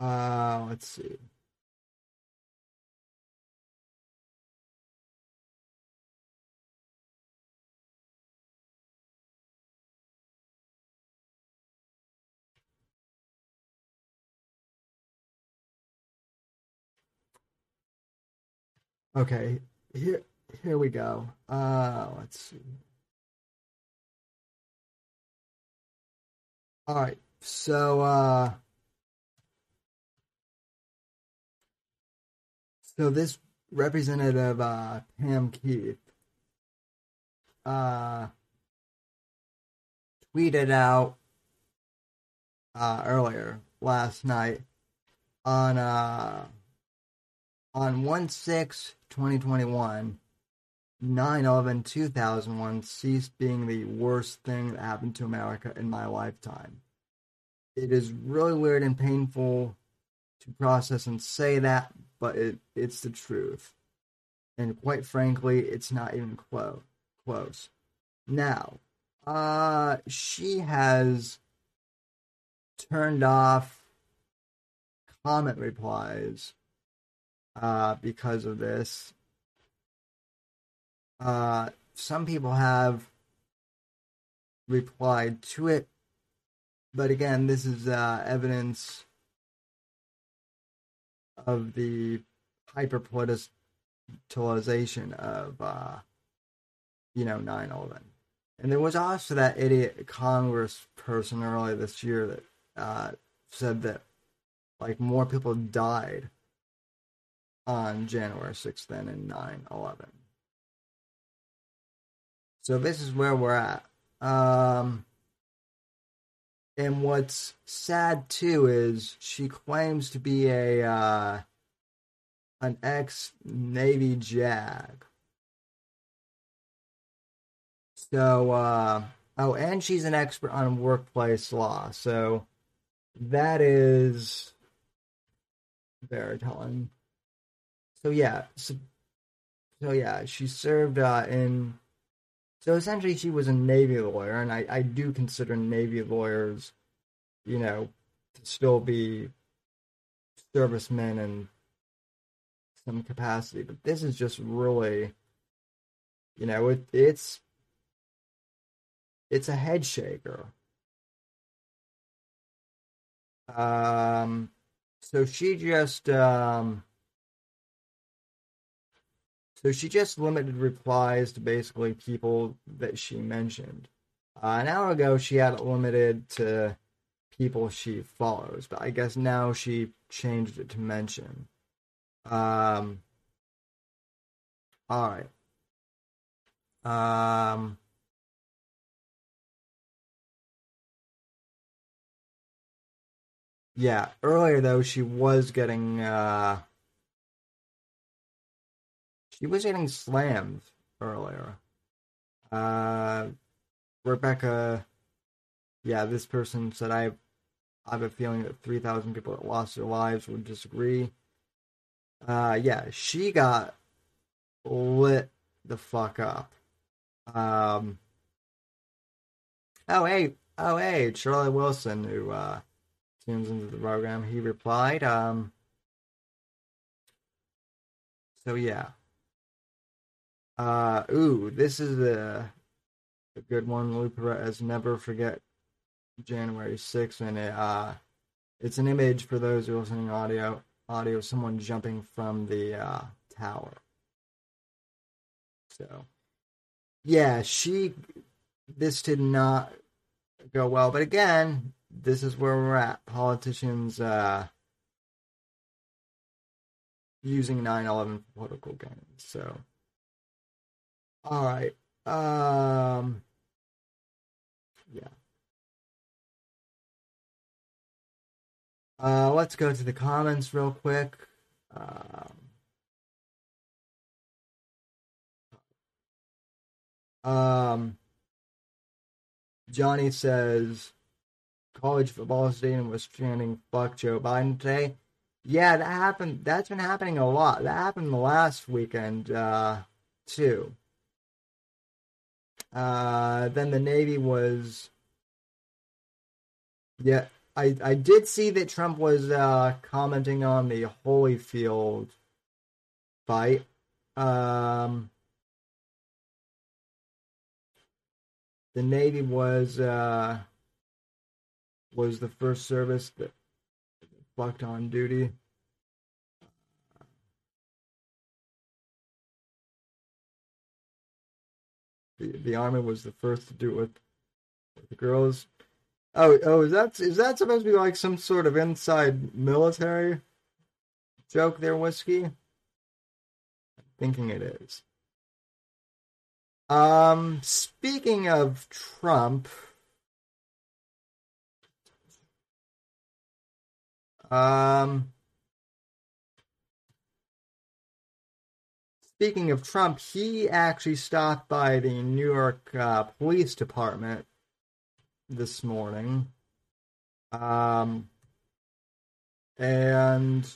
Uh, let's see. Okay, here here we go. Uh, let's see. All right, so uh, so this representative uh, Pam Keith uh, tweeted out uh, earlier last night on uh, on one six. twenty twenty-one, nine eleven two thousand one ceased being the worst thing that happened to America in my lifetime. It is really weird and painful to process and say that, but it, it's the truth. And quite frankly, it's not even clo- close. Now, uh, she has turned off comment replies Uh, because of this. Uh, some people have replied to it, but again, this is uh, evidence of the hyper-politicization of, uh, you know, nine eleven. And there was also that idiot Congress person earlier this year that uh, said that like more people died on January sixth than in nine eleven. So this is where we're at. Um, and what's sad too is she claims to be a uh, an ex-Navy JAG. So, uh, oh, and she's an expert on workplace law. So that is very telling. So yeah, so, so yeah, she served uh, in. So essentially, she was a Navy lawyer, and I, I do consider Navy lawyers, you know, to still be servicemen in some capacity. But this is just really, you know, it, it's it's a head shaker. Um, so she just um. So she just limited replies to basically people that she mentioned. Uh, an hour ago, she had it limited to people she follows, but I guess now she changed it to mention. Um, all right. Um, yeah, earlier, though, she was getting... Uh, She was getting slammed earlier. Uh, Rebecca, yeah, this person said, I, I have a feeling that three thousand people that lost their lives would disagree. Uh, yeah, she got lit the fuck up. Um, oh, hey, oh, hey, Charlie Wilson, who uh, tunes into the program, he replied. Um, so, yeah. Uh, ooh, this is a, a good one. Lou Perez, never forget January sixth, and it, uh, it's an image for those who are listening to audio, audio of someone jumping from the uh, tower. So, yeah, she, this did not go well, but again, this is where we're at. Politicians uh, using nine eleven for political gains, so... All right. Um, yeah. Uh, let's go to the comments real quick. Um, um, Johnny says, college football stadium was chanting fuck Joe Biden today. Yeah, that happened. That's been happening a lot. That happened last weekend, uh, too. Uh, then the Navy was, yeah, I, I did see that Trump was uh, commenting on the Holyfield fight. Um, the Navy was uh, was the first service that fucked on duty. The, the Army was the first to do it with, with the girls. Oh, oh, is that is that supposed to be like some sort of inside military joke there, Whiskey? I'm thinking it is. Um, speaking of Trump, um, Speaking of Trump, he actually stopped by the New York uh, Police Department this morning. Um, and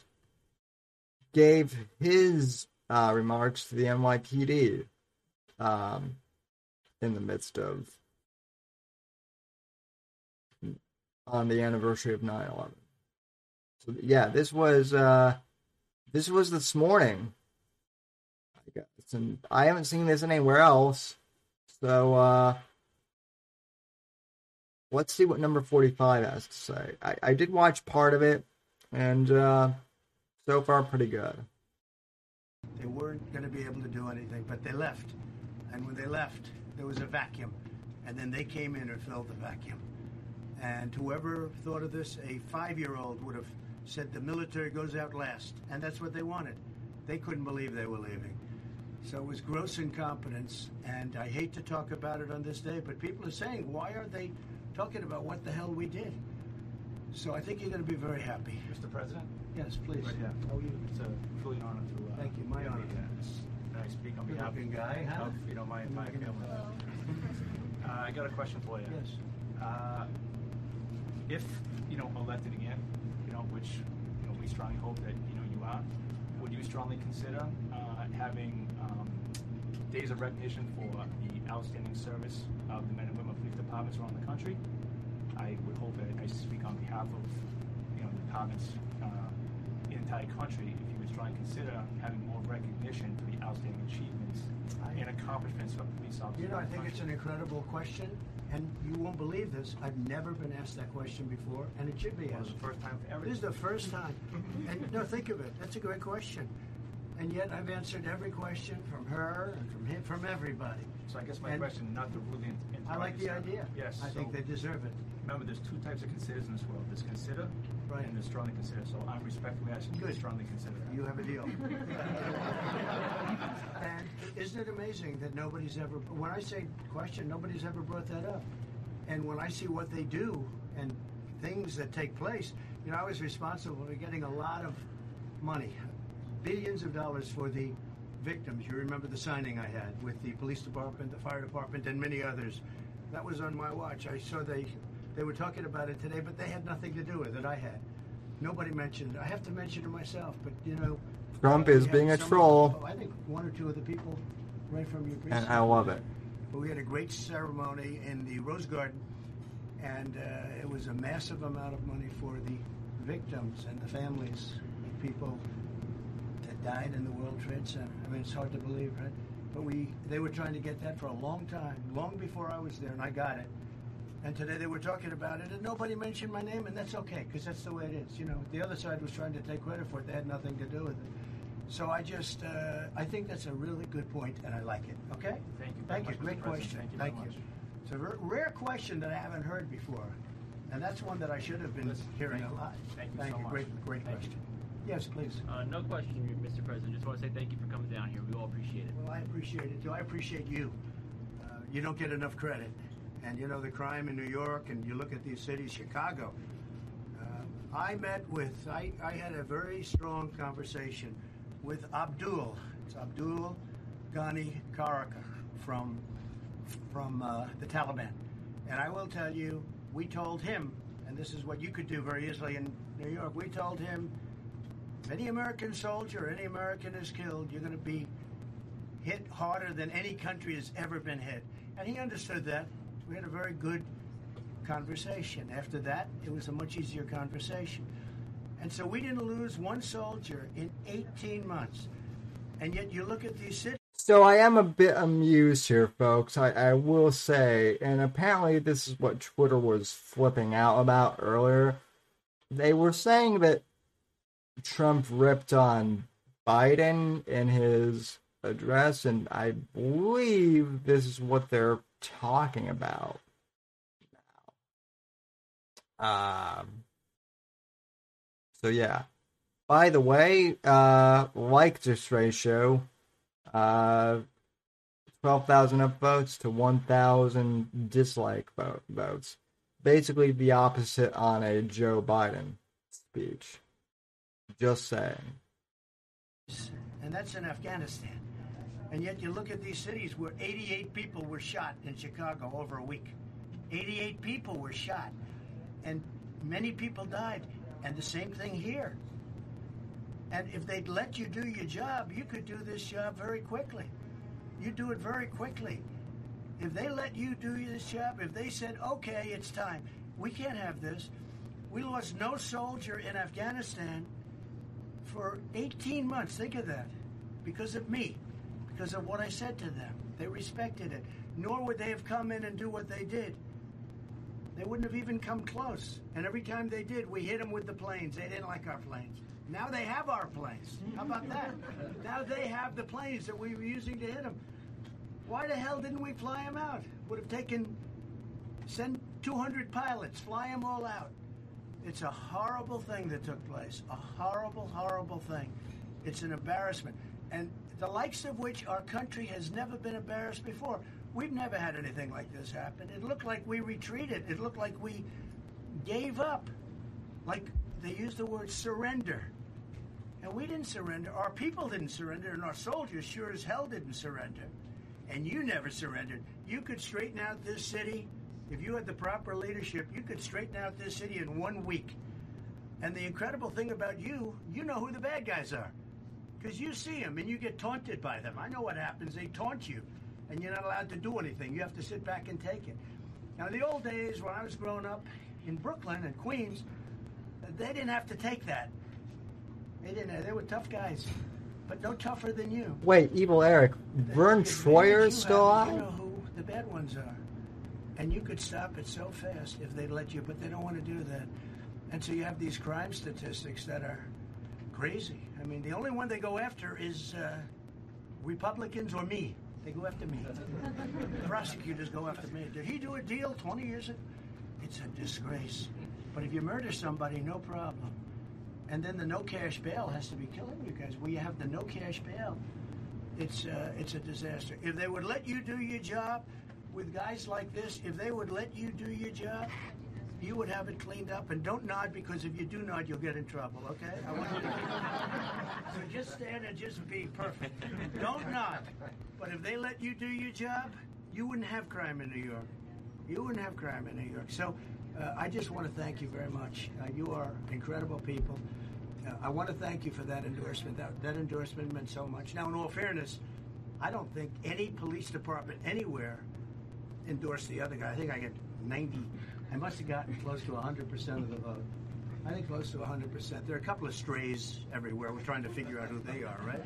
gave his uh, remarks to the N Y P D um, in the midst of, on the anniversary of nine eleven. So, yeah, this was, uh, this was this morning. And I haven't seen this anywhere else, so uh, let's see what number forty-five has to say. I, I did watch part of it, and uh, so far pretty good. They weren't going to be able to do anything, but they left. And when they left, there was a vacuum, and then they came in and filled the vacuum. And whoever thought of this, a five-year-old would have said the military goes out last, and that's what they wanted. They couldn't believe they were leaving. So it was gross incompetence, and I hate to talk about it on this day, but people are saying, why are they talking about what the hell we did? So I think you're going to be very happy. Mister President? Yes, please. Right, yeah. How are you? It's a truly an honor to... Uh, Thank you. My honor. Can I speak on behalf of guy, huh? If you don't mind my family. Uh, I got a question for you. Yes. Uh, if, you know, elected again, you know, which, you know, we strongly hope that, you know, you are, would you strongly consider uh, having um, days of recognition for the outstanding service of the men and women of police departments around the country? I would hope that I speak on behalf of, you know, the departments uh, in the entire country, if you would strongly consider having more recognition for the outstanding achievements and accomplishments of police officers. You know, I think it's an incredible question, and you won't believe this. I've never been asked that question before, and it should be asked. Well, it's the first time for everything. This is the first time. And no, think of it. That's a great question. And yet I've answered every question from her and from him, from everybody. So I guess my and question, not the ruling. I like the idea. Yes. I so think they deserve it. Remember, there's two types of considers in this world. There's consider right. and there's strongly consider. So I'm respectfully asking you to strongly consider that. You have a deal. And isn't it amazing that nobody's ever, when I say question, nobody's ever brought that up. And when I see what they do and things that take place, you know, I was responsible for getting a lot of money. Billions of dollars for the victims. You remember the signing I had with the police department, the fire department, and many others. That was on my watch. I saw they they were talking about it today, but they had nothing to do with it. I had. Nobody mentioned it. I have to mention it myself, but you know. Trump is being a troll. Oh, I think one or two of the people right from your precinct. And I love it. But we had a great ceremony in the Rose Garden, and uh, it was a massive amount of money for the victims and the families, the people died in the World Trade Center. I mean, it's hard to believe, right? But we they were trying to get that for a long time, long before I was there, and I got it. And today they were talking about it, and nobody mentioned my name, and that's okay, because that's the way it is. You know, the other side was trying to take credit for it. They had nothing to do with it. So I just, uh, I think that's a really good point, and I like it. Okay? Thank you. Thank you. Great question. Thank you very much. It's a r- rare question that I haven't heard before, and that's one that I should have been hearing a lot. Thank you so much. Great, great question. Yes, please. Uh, no question, Mister President. Just want to say thank you for coming down here. We all appreciate it. Well, I appreciate it, too. I appreciate you. Uh, you don't get enough credit. And, you know, the crime in New York, and you look at these cities, Chicago. Uh, I met with, I, I had a very strong conversation with Abdul. It's Abdul Ghani Karaka from, from uh, the Taliban. And I will tell you, we told him, and this is what you could do very easily in New York, we told him, if any American soldier, any American is killed, you're going to be hit harder than any country has ever been hit. And he understood that. We had a very good conversation. After that, it was a much easier conversation. And so we didn't lose one soldier in eighteen months. And yet you look at these cities. So I am a bit amused here, folks. I, I will say, and apparently this is what Twitter was flipping out about earlier. They were saying that Trump ripped on Biden in his address, and I believe this is what they're talking about now. Um, so, yeah. By the way, uh, like this ratio, uh, twelve thousand upvotes to one thousand dislike vote, votes. Basically the opposite on a Joe Biden speech. Just saying. And that's in Afghanistan. And yet you look at these cities where eighty-eight people were shot in Chicago over a week. eighty-eight people were shot. And many people died. And the same thing here. And if they'd let you do your job, you could do this job very quickly. You do it very quickly. If they let you do this job, if they said, okay, it's time. We can't have this. We lost no soldier in Afghanistan for eighteen months, think of that, because of me, because of what I said to them. They respected it. Nor would they have come in and do what they did. They wouldn't have even come close. And every time they did, we hit them with the planes. They didn't like our planes. Now they have our planes. How about that? Now they have the planes that we were using to hit them. Why the hell didn't we fly them out? Would have taken, send two hundred pilots, fly them all out. It's a horrible thing that took place. A horrible, horrible thing. It's an embarrassment. And the likes of which our country has never been embarrassed before. We've never had anything like this happen. It looked like we retreated. It looked like we gave up. Like they used the word surrender. And we didn't surrender. Our people didn't surrender. And our soldiers sure as hell didn't surrender. And you never surrendered. You could straighten out this city. If you had the proper leadership, you could straighten out this city in one week. And the incredible thing about you, you know who the bad guys are. Because you see them and you get taunted by them. I know what happens. They taunt you. And you're not allowed to do anything. You have to sit back and take it. Now, in the old days, when I was growing up in Brooklyn and Queens, they didn't have to take that. They didn't. They were tough guys. But no tougher than you. Wait, Evil Eric, Vern Troyer is still on? You know who the bad ones are. And you could stop it so fast if they let you, but they don't want to do that. And so you have these crime statistics that are crazy. I mean, the only one they go after is uh, Republicans or me. They go after me. The prosecutors go after me. Did he do a deal twenty years ago? It's a disgrace. But if you murder somebody, no problem. And then the no cash bail has to be killing you guys. We have the no cash bail. It's uh, it's a disaster. If they would let you do your job with guys like this, if they would let you do your job, you would have it cleaned up. And don't nod, because if you do nod, you'll get in trouble, okay? I want you to so just stand and just be perfect. Don't nod. But if they let you do your job, you wouldn't have crime in New York. You wouldn't have crime in New York. So uh, I just want to thank you very much. Uh, you are incredible people. Uh, I want to thank you for that endorsement. That, that endorsement meant so much. Now, in all fairness, I don't think any police department anywhere endorsed the other guy. I think I get ninety. I must have gotten close to one hundred percent of the vote. I think close to one hundred percent. There are a couple of strays everywhere. We're trying to figure out who they are, right?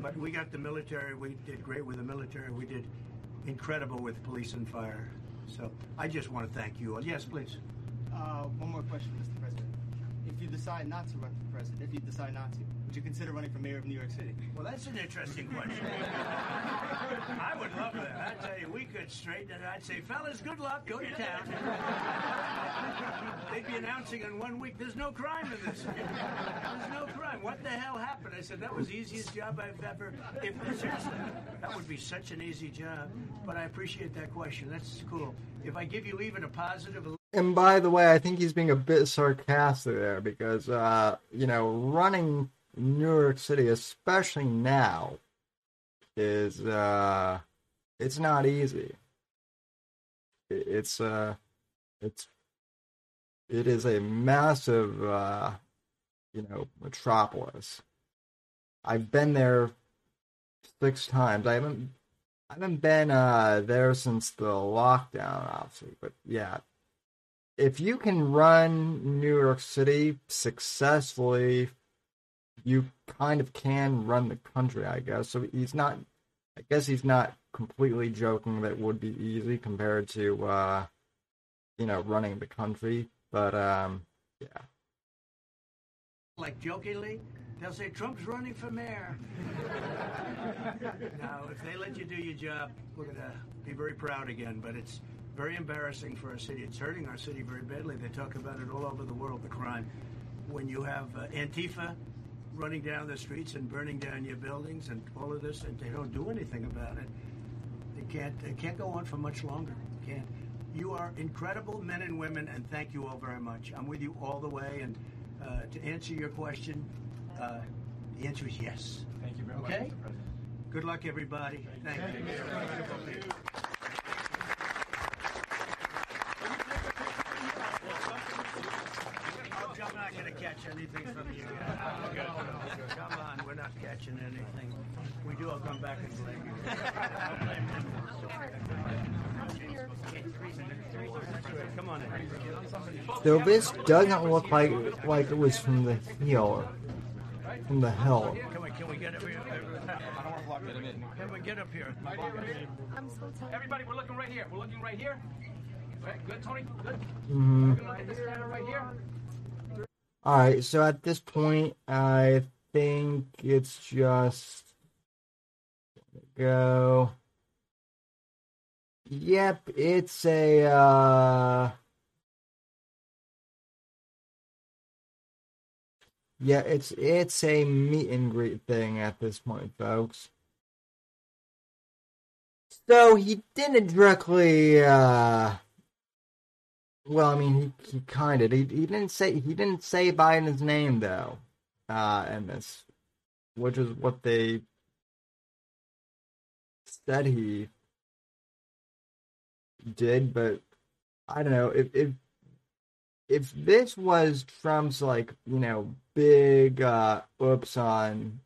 But we got the military. We did great with the military. We did incredible with police and fire. So I just want to thank you all. Yes, please. Uh, one more question, Mister President. If you decide not to run for president, if you decide not to, would you consider running for mayor of New York City? Well, that's an interesting question. I would love that. I tell you, we could straighten it. I'd say, fellas, good luck. Go to town. They'd be announcing in one week, there's no crime in this. There's no crime. What the hell happened? I said, that was the easiest job I've ever... If, seriously, that would be such an easy job. But I appreciate that question. That's cool. If I give you even a positive... And by the way, I think he's being a bit sarcastic there because, uh, you know, running New York City, especially now, is, uh, it's not easy. It's, uh, it's, it is a massive, uh, you know, metropolis. I've been there six times. I haven't, I haven't been, uh, there since the lockdown, obviously, but yeah. If you can run New York City successfully, you kind of can run the country, I guess. So he's not, I guess he's not completely joking that it would be easy compared to, uh, you know, running the country. But, um, yeah. Like jokingly, they'll say Trump's running for mayor. Now, if they let you do your job, we're going to be very proud again, but it's very embarrassing for our city. It's hurting our city very badly. They talk about it all over the world, the crime. When you have uh, Antifa running down the streets and burning down your buildings and all of this, and they don't do anything about it, they can't, they can't go on for much longer. They can't. You are incredible men and women, and thank you all very much. I'm with you all the way, and uh, to answer your question, uh, the answer is yes. Thank you very okay? much, Mister President. Good luck, everybody. Thank, thank you. you. Thank you. Catch anything from you. Come on, we're not catching anything. We do, I'll come back and blame you. Come on in. Though this doesn't look like like it was from the hill, from the hell. Can we, can we get up here? I don't want to block it. Can we get up here? I'm so tired. Everybody, we're looking right here. We're looking right here. Good, Tony? Good? We're looking at this camera right here. Alright, so at this point, I think it's just go. Yep, it's a, uh, Yeah, it's it's a meet and greet thing at this point, folks. So he didn't directly. Uh, well, I mean, he, he kind of he, he didn't say he didn't say Biden's name though, uh, in this, which is what they said he did. But I don't know if if if this was Trump's, like, you know, big uh, oops on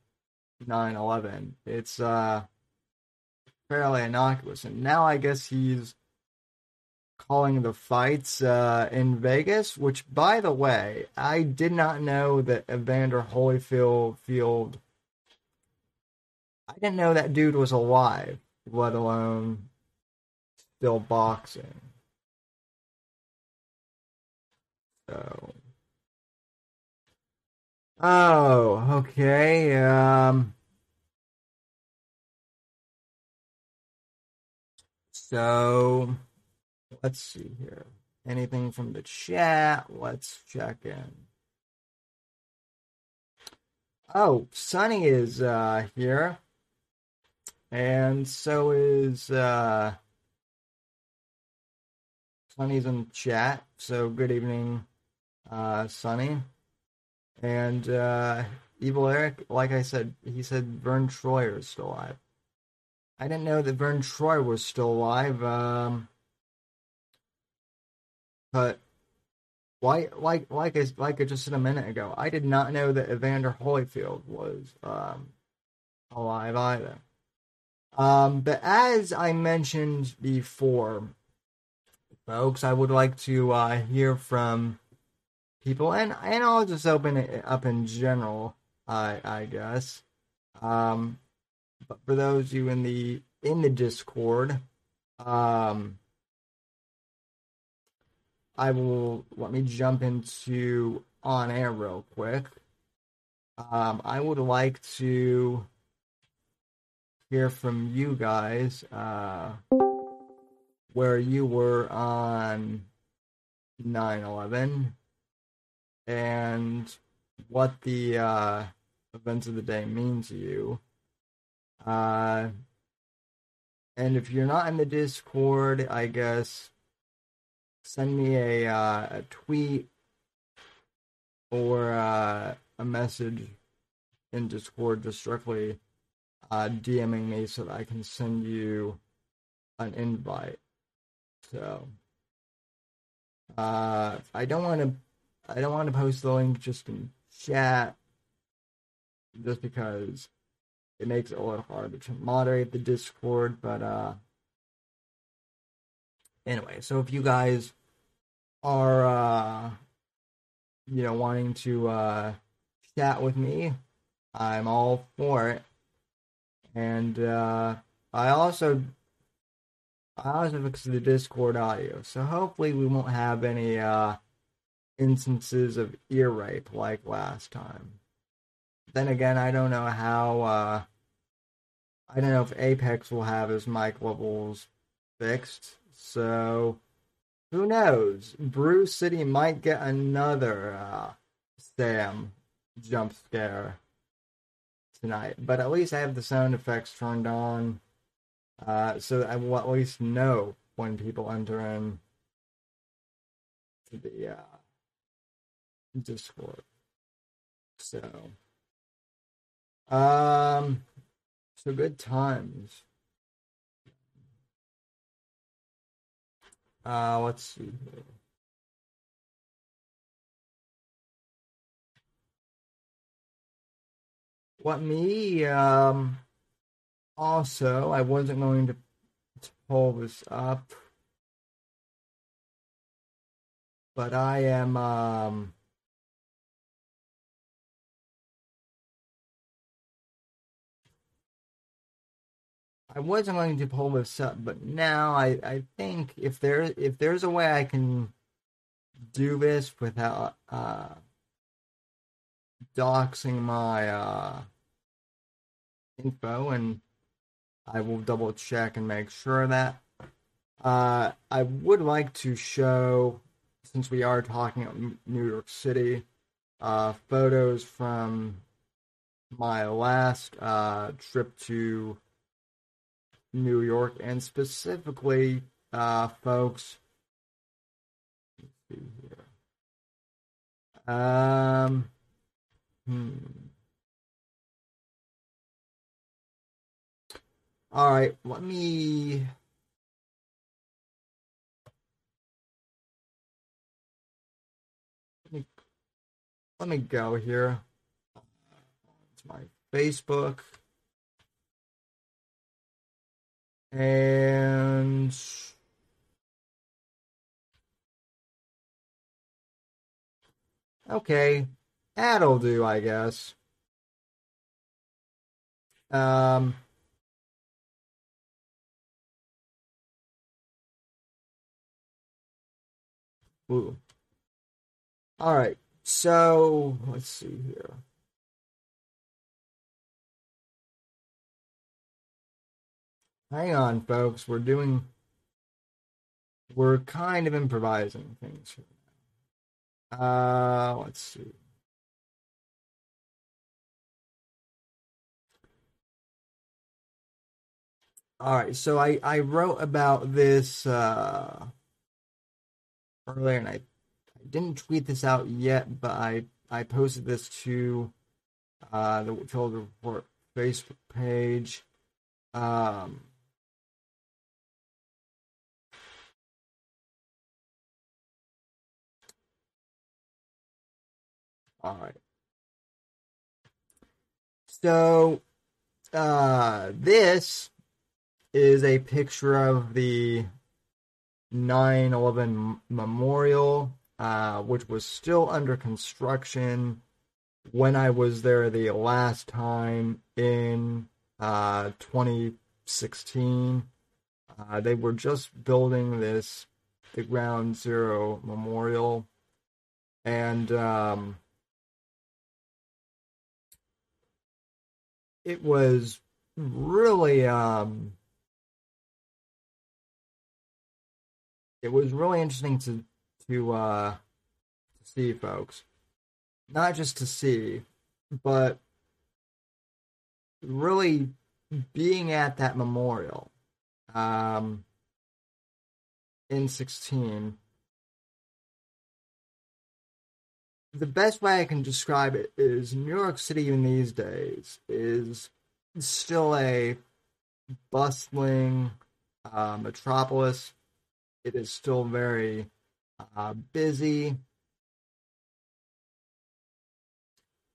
nine eleven, it's uh. fairly innocuous, and now I guess he's calling the fights uh, in Vegas. Which, by the way, I did not know that Evander Holyfield. Field, I didn't know that dude was alive, let alone still boxing. So, oh, okay. Um. So, let's see here. Anything from the chat? Let's check in. Oh, Sonny is uh, here. And so is... Uh, Sonny's in the chat. So, good evening, uh, Sonny. And uh, Evil Eric, like I said, he said Vern Troyer is still alive. I didn't know that Vern Troyer was still alive, um, but like like like I, like I just said a minute ago, I did not know that Evander Holyfield was um, alive either. Um, but as I mentioned before, folks, I would like to uh, hear from people, and and I'll just open it up in general, I I guess. Um, But for those of you in the in the Discord, um, I will let me jump into on air real quick. Um, I would like to hear from you guys uh, where you were on nine eleven and what the uh, events of the day mean to you. Uh, and if you're not in the Discord, I guess send me a, uh, a tweet or uh, a message in Discord, just directly uh, DMing me so that I can send you an invite. So uh, I don't want to I don't want to post the link just in chat, just because it makes it a little harder to moderate the Discord, but, uh, anyway, so if you guys are, uh, you know, wanting to, uh, chat with me, I'm all for it. And, uh, I also, I also fixed the Discord audio, so hopefully we won't have any, uh, instances of ear rape like last time. Then again, I don't know how, uh, I don't know if Apex will have his mic levels fixed, so who knows? Brew City might get another uh, Sam jump scare tonight, but at least I have the sound effects turned on, uh, so that I will at least know when people enter in to the uh, Discord. So... Um, so good times. Uh, let's see here. What me, um, also, I wasn't going to pull this up, but I am, um, I wasn't going to pull this up, but now I, I think if there if there's a way I can do this without uh, doxing my uh, info, and I will double check and make sure that uh, I would like to show, since we are talking about New York City, uh, photos from my last uh, trip to New York, and specifically, uh, folks, let's see here. Um, hmm. All right, let me. Let me go here. It's my Facebook. And okay, that'll do, I guess. Um Ooh. All right. So, let's see here. Hang on, folks. We're doing... We're kind of improvising things here. Uh, let's see. All right, so I, I wrote about this uh, earlier, and I didn't tweet this out yet, but I, I posted this to uh, the Field Report Facebook page. Um, all right. So uh, this is a picture of the nine eleven memorial. Uh, which was still under construction when I was there the last time in uh, twenty sixteen. Uh, they were just building this, the Ground Zero Memorial. And um, it was really... Um, it was really interesting to... To, uh, to see, folks. Not just to see, but really being at that memorial um, in sixteen. The best way I can describe it is New York City, even these days, is still a bustling uh, metropolis. It is still very... Uh, busy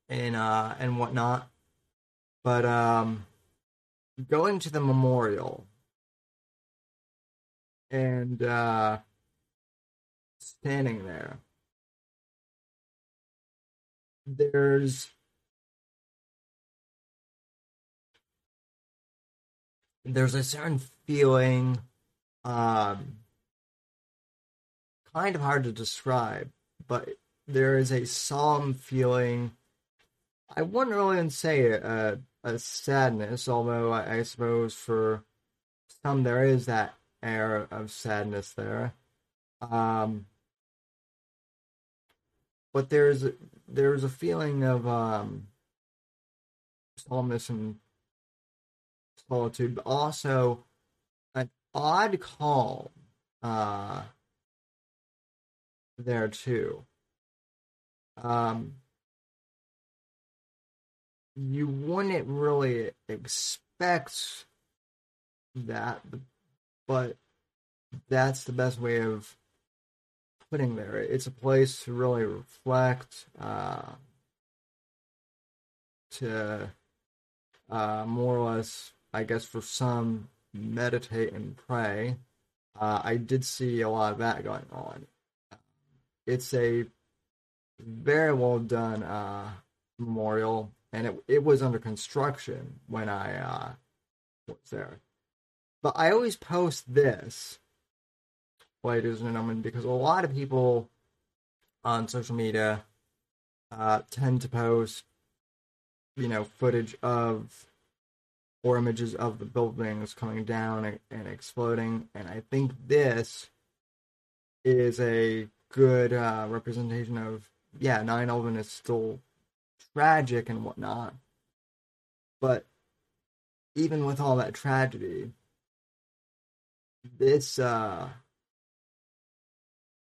and uh, and whatnot, but um, going to the memorial and uh, standing there, there's there's a certain feeling. Um, Kind of hard to describe, but there is a solemn feeling. I wouldn't really say a, a sadness, although I, I suppose for some there is that air of sadness there. Um, but there's there's a feeling of um, solemnness and solitude, but also an odd calm. Uh, there too. Um, you wouldn't really expect that, but that's the best way of putting there. It's a place to really reflect, uh, to uh, more or less, I guess for some, meditate and pray. Uh, I did see a lot of that going on. It's a very well done uh, memorial, and it it was under construction when I uh, was there. But I always post this, ladies and gentlemen, because a lot of people on social media uh, tend to post, you know, footage of or images of the buildings coming down and, and exploding, and I think this is a good uh, representation of yeah, nine eleven is still tragic and whatnot. But even with all that tragedy, this uh,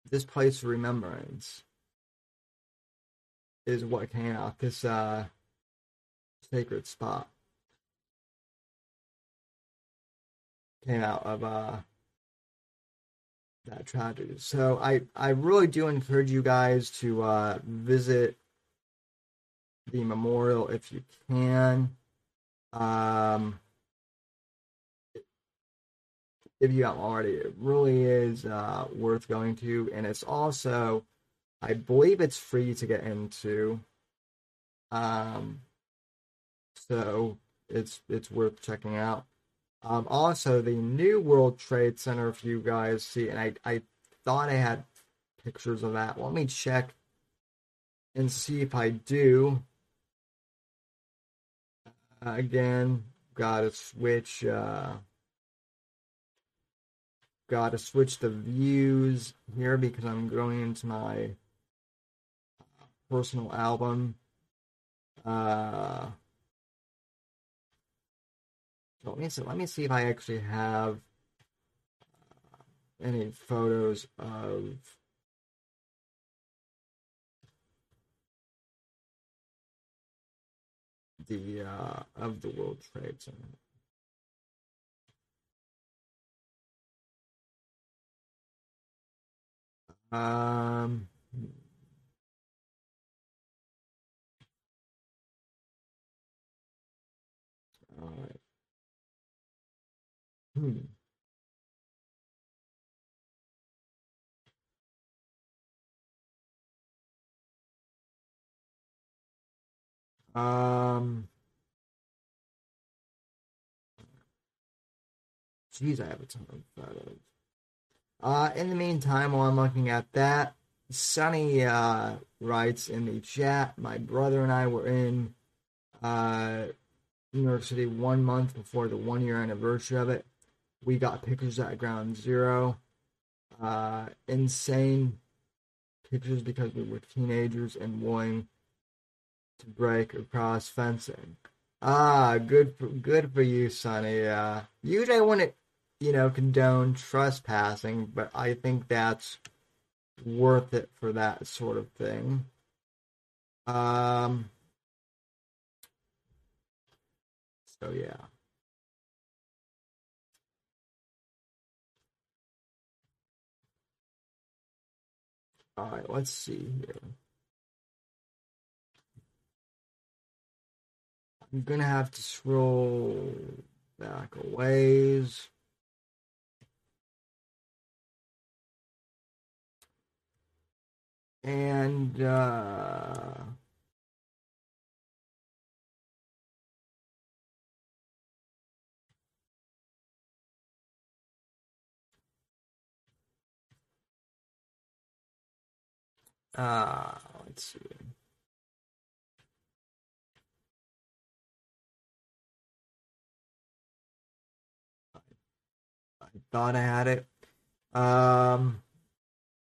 this place of remembrance is what came out, this uh, sacred spot came out of uh, that tragedy. So I, I really do encourage you guys to uh, visit the memorial if you can. Um, if you haven't already, it really is uh, worth going to, and it's also, I believe it's free to get into, um, so it's it's worth checking out. Um, also, the new World Trade Center, if you guys see, and I, I thought I had pictures of that. Let me check and see if I do. Uh, again, gotta switch, uh, gotta switch the views here because I'm going into my personal album. Uh, so let me see, let me see if I actually have uh, any photos of the uh, of the World Trade Center. Um, all right. Hmm. Um, geez, I have a ton of photos. Uh, in the meantime, while I'm looking at that, Sonny uh, writes in the chat, my brother and I were in uh, New York City one month before the one-year anniversary of it. We got pictures at Ground Zero. Uh, insane pictures because we were teenagers and willing to break across fencing. Ah, good for, good for you, Sonny. Uh, usually I wouldn't, you know, condone trespassing, but I think that's worth it for that sort of thing. Um. So, yeah. All right, let's see here. I'm going to have to scroll back a ways. And, uh... Uh, let's see. Thought I had it, um,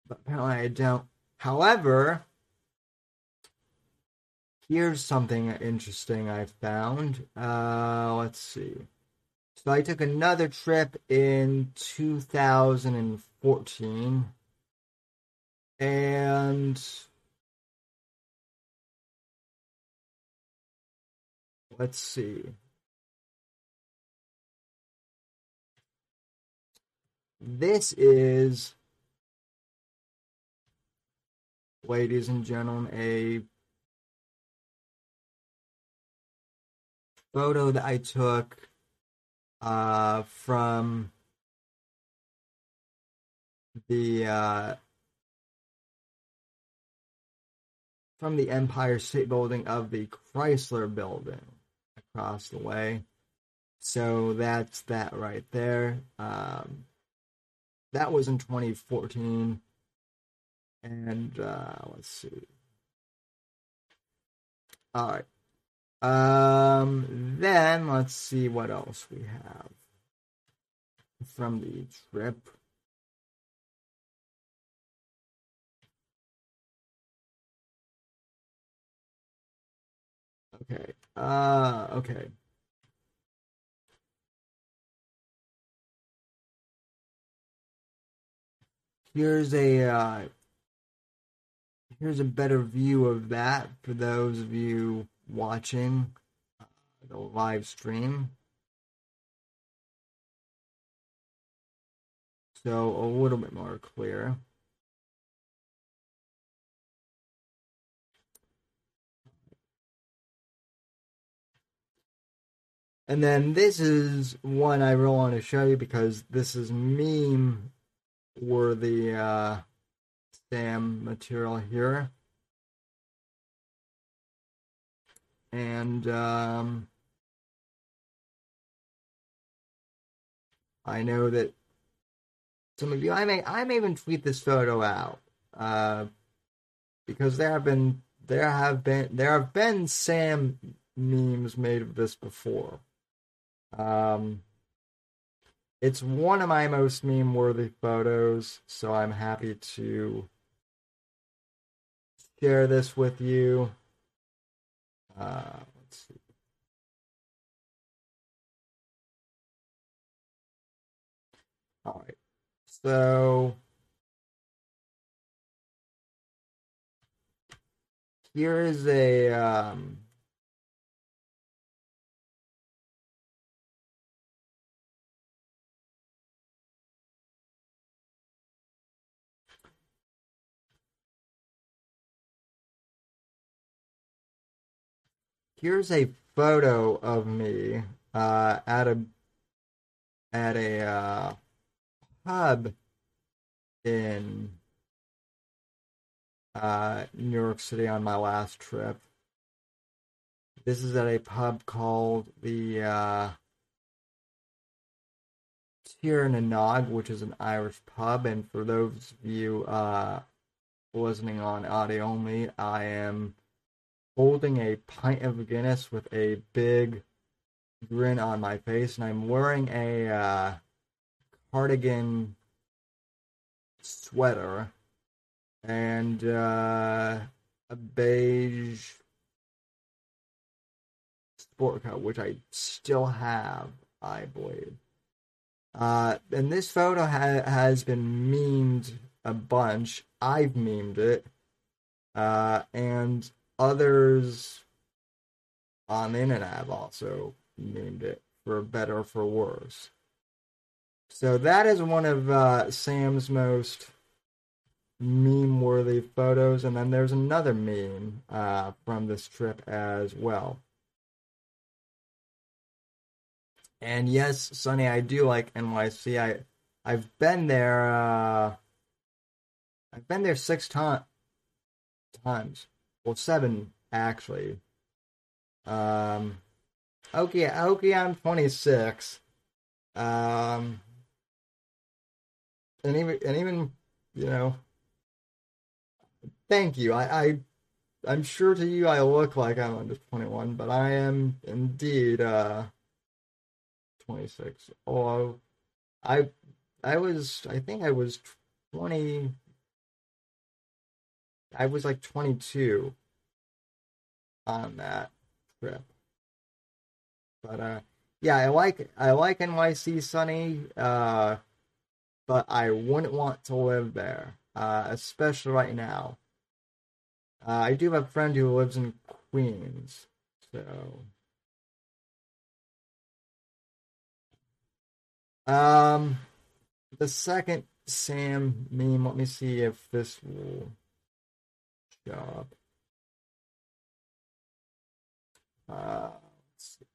but apparently I don't. However, here's something interesting I found. Uh, let's see. So I took another trip in two thousand fourteen, and let's see. This is, ladies and gentlemen, a photo that I took uh, from the uh, from the Empire State Building of the Chrysler Building across the way. So that's that right there. Um, That was in twenty fourteen, and uh, let's see. All right. Um, then, let's see what else we have from the trip. Okay. Uh, okay. Here's a uh, here's a better view of that for those of you watching uh, the live stream. So a little bit more clear. And then this is one I really want to show you because this is meme worthy uh, Sam material here. And um, I know that some of you, I may, I may even tweet this photo out uh, because there have been, there have been, there have been Sam memes made of this before. Um, it's one of my most meme-worthy photos, so I'm happy to share this with you. Uh, let's see. All right, so here is a um. Here's a photo of me uh, at a at a uh, pub in uh, New York City on my last trip. This is at a pub called the uh, Tir na Nog, which is an Irish pub. And for those of you uh, listening on audio only, I am holding a pint of Guinness with a big grin on my face, and I'm wearing a uh, cardigan sweater and uh, a beige sport coat, which I still have, I believe. Uh, and this photo ha- has been memed a bunch. I've memed it. Uh, and others on the internet have also named it, for better or for worse. So that is one of uh, Sam's most meme-worthy photos. And then there's another meme uh, from this trip as well. And yes, Sonny, I do like N Y C. I, I've been there. Uh, I've been there six to- times. Well, seven, actually. Um, okay, okay, I'm twenty-six. Um, and even, and even, you know, thank you. I, I, I'm sure to you I look like I'm under twenty-one, but I am indeed, uh, twenty-six. Although, I, I was, I think I was twenty... I was like twenty-two on that trip, but uh, yeah, I like I like N Y C, Sunny, uh, but I wouldn't want to live there, uh, especially right now. Uh, I do have a friend who lives in Queens, so um, the second Sam meme. Let me see if this will. Job. Uh, let's see.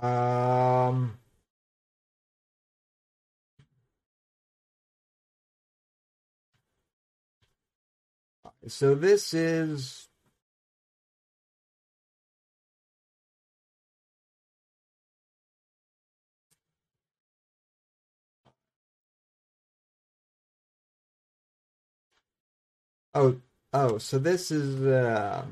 Um, so this is. Oh, oh! So this is uh,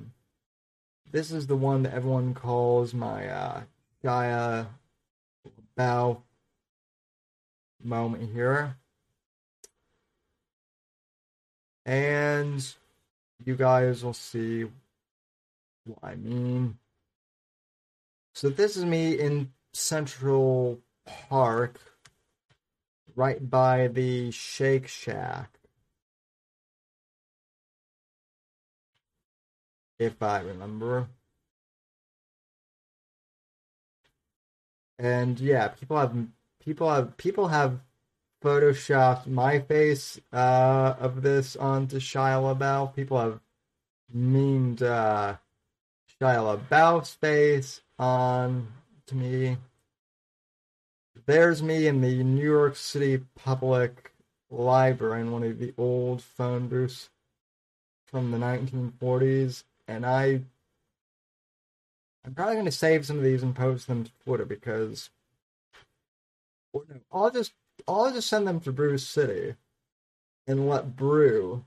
this is the one that everyone calls my uh, Shia LaBeouf moment here. And you guys will see what I mean. So this is me in Central Park, right by the Shake Shack, if I remember. And yeah, people have people have people have photoshopped my face uh, of this onto Shia LaBeouf. People have memed uh, Shia LaBeouf's face on to me. There's me in the New York City Public Library in one of the old phone booths from the nineteen forties, and I, I'm probably going to save some of these and post them to Twitter because, or no, I'll just I'll just send them to Brew City, and let Brew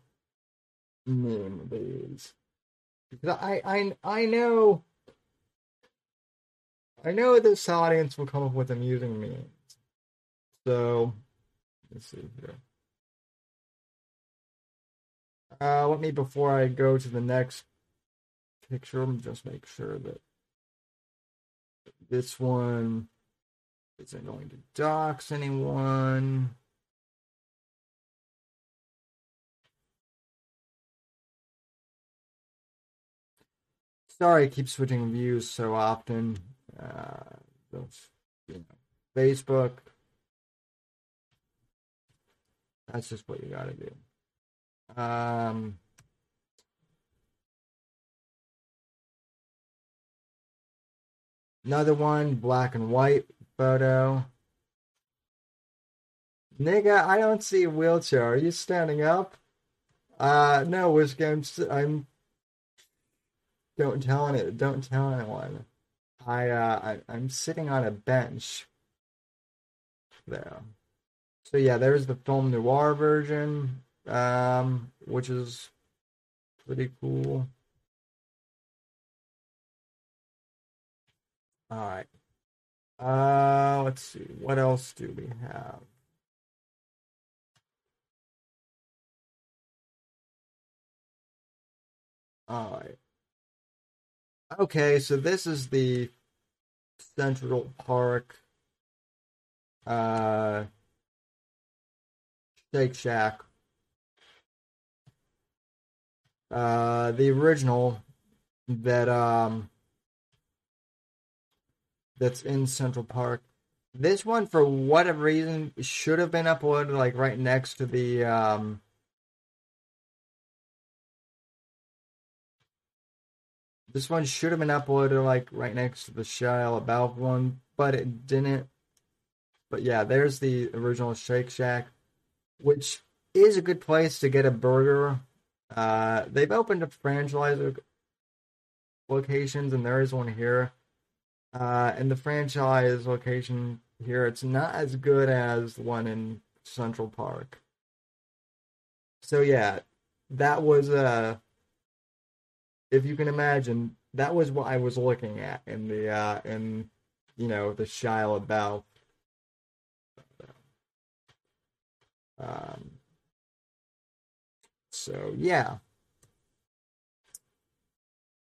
meme these because I I I know. I know this audience will come up with amusing memes. So, let's see here. Uh, let me, before I go to the next picture, just make sure that this one isn't going to dox anyone. Sorry, I keep switching views so often. Uh, those, you know, Facebook. That's just what you gotta do. Um, another one, black and white photo. Nigga, I don't see a wheelchair. Are you standing up? Uh, no, we're just going to, I'm. Don't tell any. Don't tell anyone. I, uh, I, I'm sitting on a bench there. So yeah, there's the film noir version, um, which is pretty cool. All right. Uh, let's see. What else do we have? All right. Okay, so this is the Central Park uh, Shake Shack. Uh, the original that um, that's in Central Park. This one, for whatever reason, should have been uploaded like right next to the um, This one should have been uploaded like right next to the Shia LaBeouf one, but it didn't. But yeah, there's the original Shake Shack, which is a good place to get a burger. Uh, they've opened up franchise locations, and there is one here. Uh, and the franchise location here, it's not as good as the one in Central Park. So yeah, that was a. Uh, If you can imagine, that was what I was looking at in the, uh, in, you know, the Shia LaBeouf. Um, so, yeah.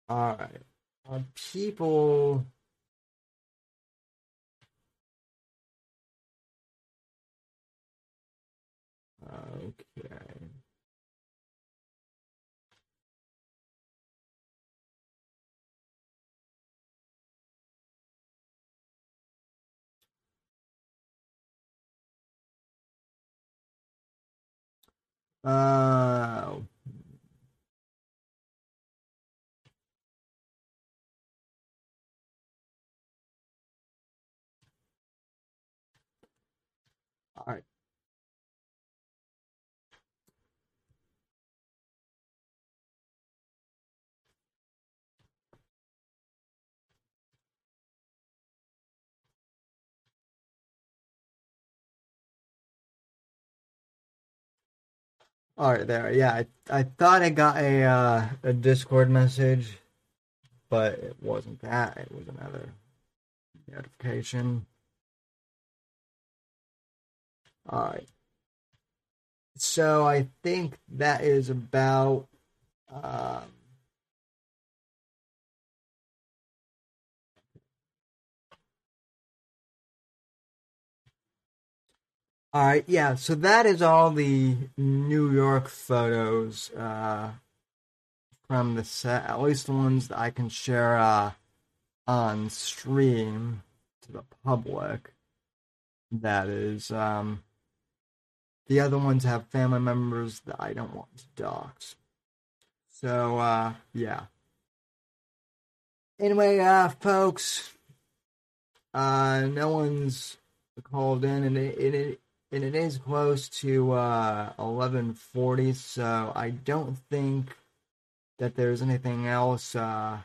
All right. Uh, people. Okay. Uh, all right. All right, there. Yeah, I I thought I got a uh, a Discord message, but it wasn't that. It was another notification. All right. So I think that is about um, all right, yeah, so that is all the New York photos uh, from the set, at least the ones that I can share uh, on stream to the public. That is, um, the other ones have family members that I don't want to dox. So, uh, yeah. Anyway, uh, folks, uh, no one's called in, and it, it, it And it is close to uh, eleven forty, so I don't think that there's anything else. Uh,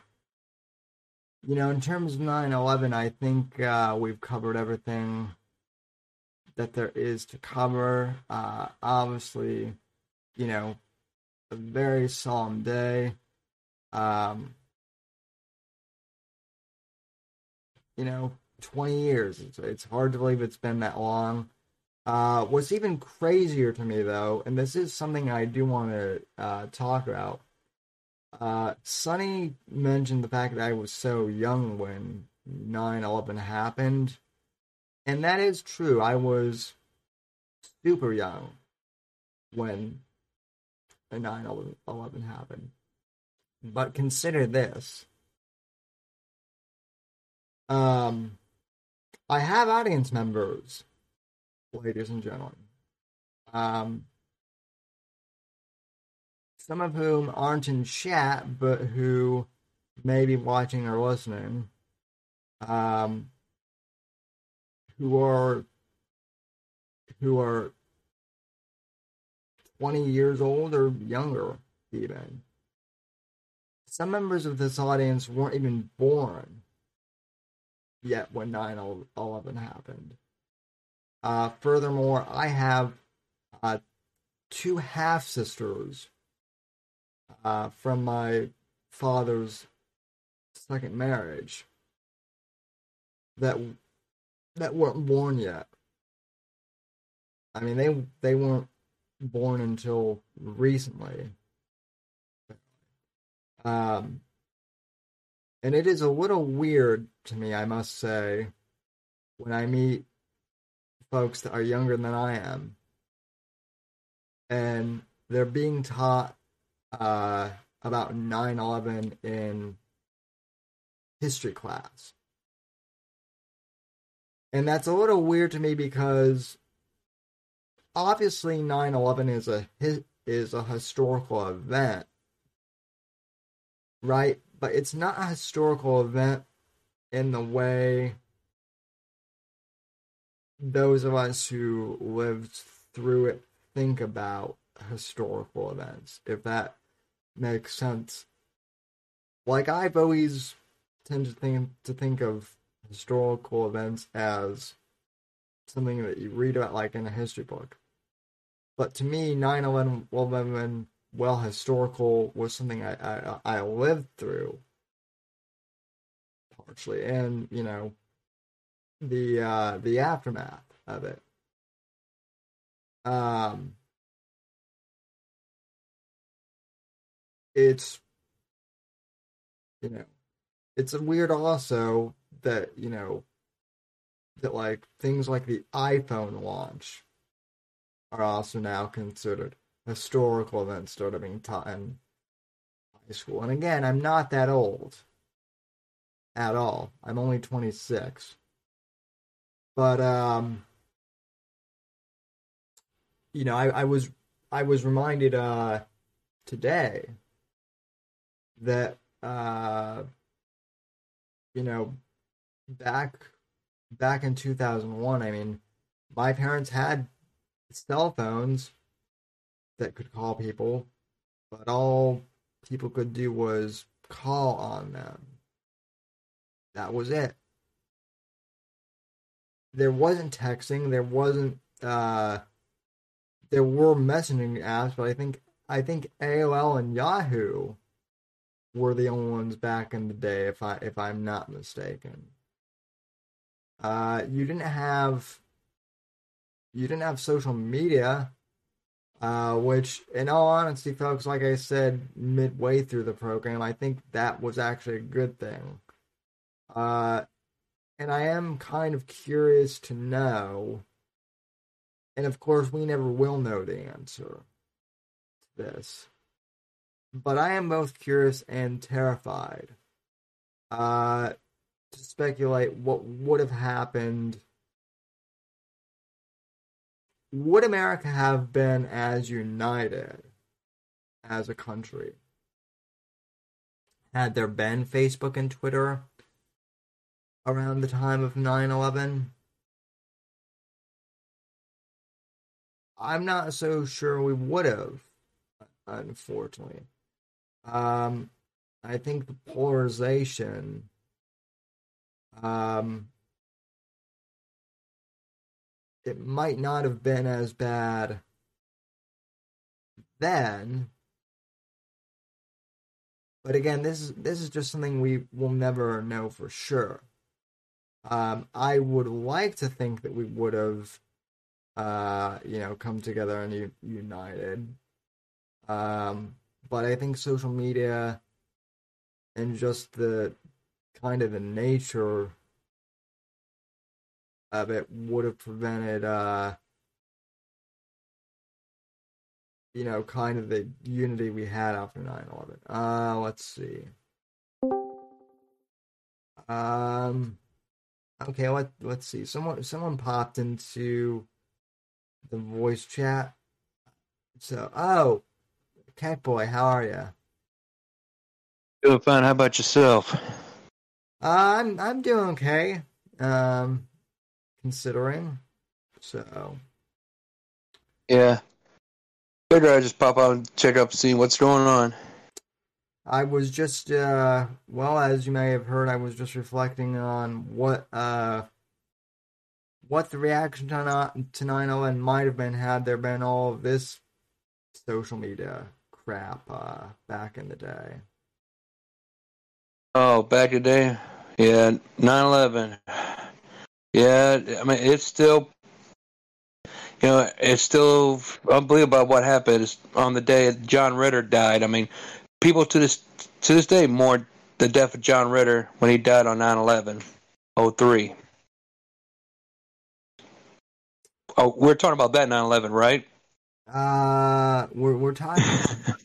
you know, in terms of nine eleven, I think uh, we've covered everything that there is to cover. Uh, obviously, you know, a very solemn day. Um, you know, twenty years. It's, it's hard to believe it's been that long. Uh, what's even crazier to me, though, and this is something I do want to uh, talk about, uh, Sonny mentioned the fact that I was so young when nine eleven happened, and that is true. I was super young when nine eleven happened. But consider this. Um, I have audience members, ladies and gentlemen, um, some of whom aren't in chat, but who may be watching or listening, um, who are who are twenty years old or younger, even. Some members of this audience weren't even born yet when nine eleven happened. Uh, furthermore, I have uh, two half-sisters uh, from my father's second marriage that that weren't born yet. I mean, they they weren't born until recently. Um, and it is a little weird to me, I must say, when I meet folks that are younger than I am, and they're being taught uh, about nine eleven in history class. And that's a little weird to me because obviously nine eleven is a is a historical event, right? But it's not a historical event in the way those of us who lived through it think about historical events, if that makes sense. Like, I've always tended to think, to think of historical events as something that you read about, like, in a history book. But to me, nine eleven, well, historical was something I, I, I lived through, partially, and, you know, the uh, the aftermath of it. Um, it's, you know, it's weird also that, you know, that like things like the iPhone launch are also now considered historical events that are being taught in high school. And again, I'm not that old at all. I'm only twenty-six. But um, you know, I, I was I was reminded uh, today that uh, you know, back back in two thousand one, I mean, my parents had cell phones that could call people, but all people could do was call on them. That was it. There wasn't texting. There wasn't. Uh, there were messaging apps, but I think I think A O L and Yahoo were the only ones back in the day, if I if I'm not mistaken. Uh, you didn't have You didn't have social media, uh, which, in all honesty, folks, like I said midway through the program, I think that was actually a good thing. Uh, and I am kind of curious to know, and of course we never will know the answer to this, but I am both curious and terrified uh, to speculate what would have happened. Would America have been as united as a country had there been Facebook and Twitter around the time of nine eleven? I'm not so sure we would have, unfortunately. Um, I think the polarization um, it might not have been as bad then. But again, this is this is just something we will never know for sure. Um, I would like to think that we would have, uh, you know, come together and u- united. Um, but I think social media and just the kind of the nature of it would have prevented, uh, you know, kind of the unity we had after nine eleven. Uh, let's see. Um, okay, let, let's see. Someone someone popped into the voice chat. So, oh, Catboy, how are you? Doing fine. How about yourself? Uh, I'm I'm doing okay. Um. Considering, so yeah, figure I just pop out and check up, see what's going on. I was just, uh, well, as you may have heard, I was just reflecting on what, uh, what the reaction to nine eleven might have been had there been all of this social media crap uh, back in the day. Oh, back in the day, yeah, nine eleven. Yeah, I mean, it's still, you know, it's still unbelievable what happened on the day John Ritter died. I mean, people to this to this day mourn the death of John Ritter when he died on nine eleven oh three. Oh, we're talking about that nine eleven, right? Uh, we're we're talking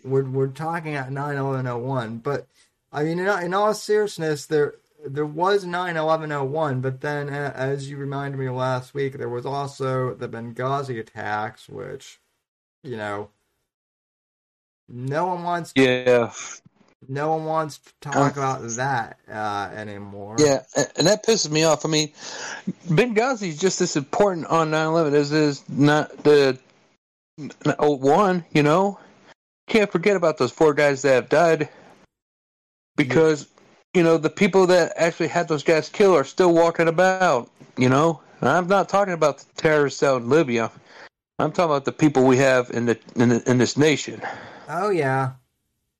we're we're talking at nine eleven oh one, but I mean, in all, in all seriousness, there. There was nine eleven oh one, but then, as you reminded me last week, there was also the Benghazi attacks, which, you know, no one wants to, yeah. no one wants to talk uh, about that uh, anymore. Yeah, and that pisses me off. I mean, Benghazi is just as important on nine eleven as is not the oh one, you know? Can't forget about those four guys that have died, because... Yeah. You know, the people that actually had those guys killed are still walking about, you know? And I'm not talking about the terrorists out in Libya. I'm talking about the people we have in the in, the, in this nation. Oh yeah.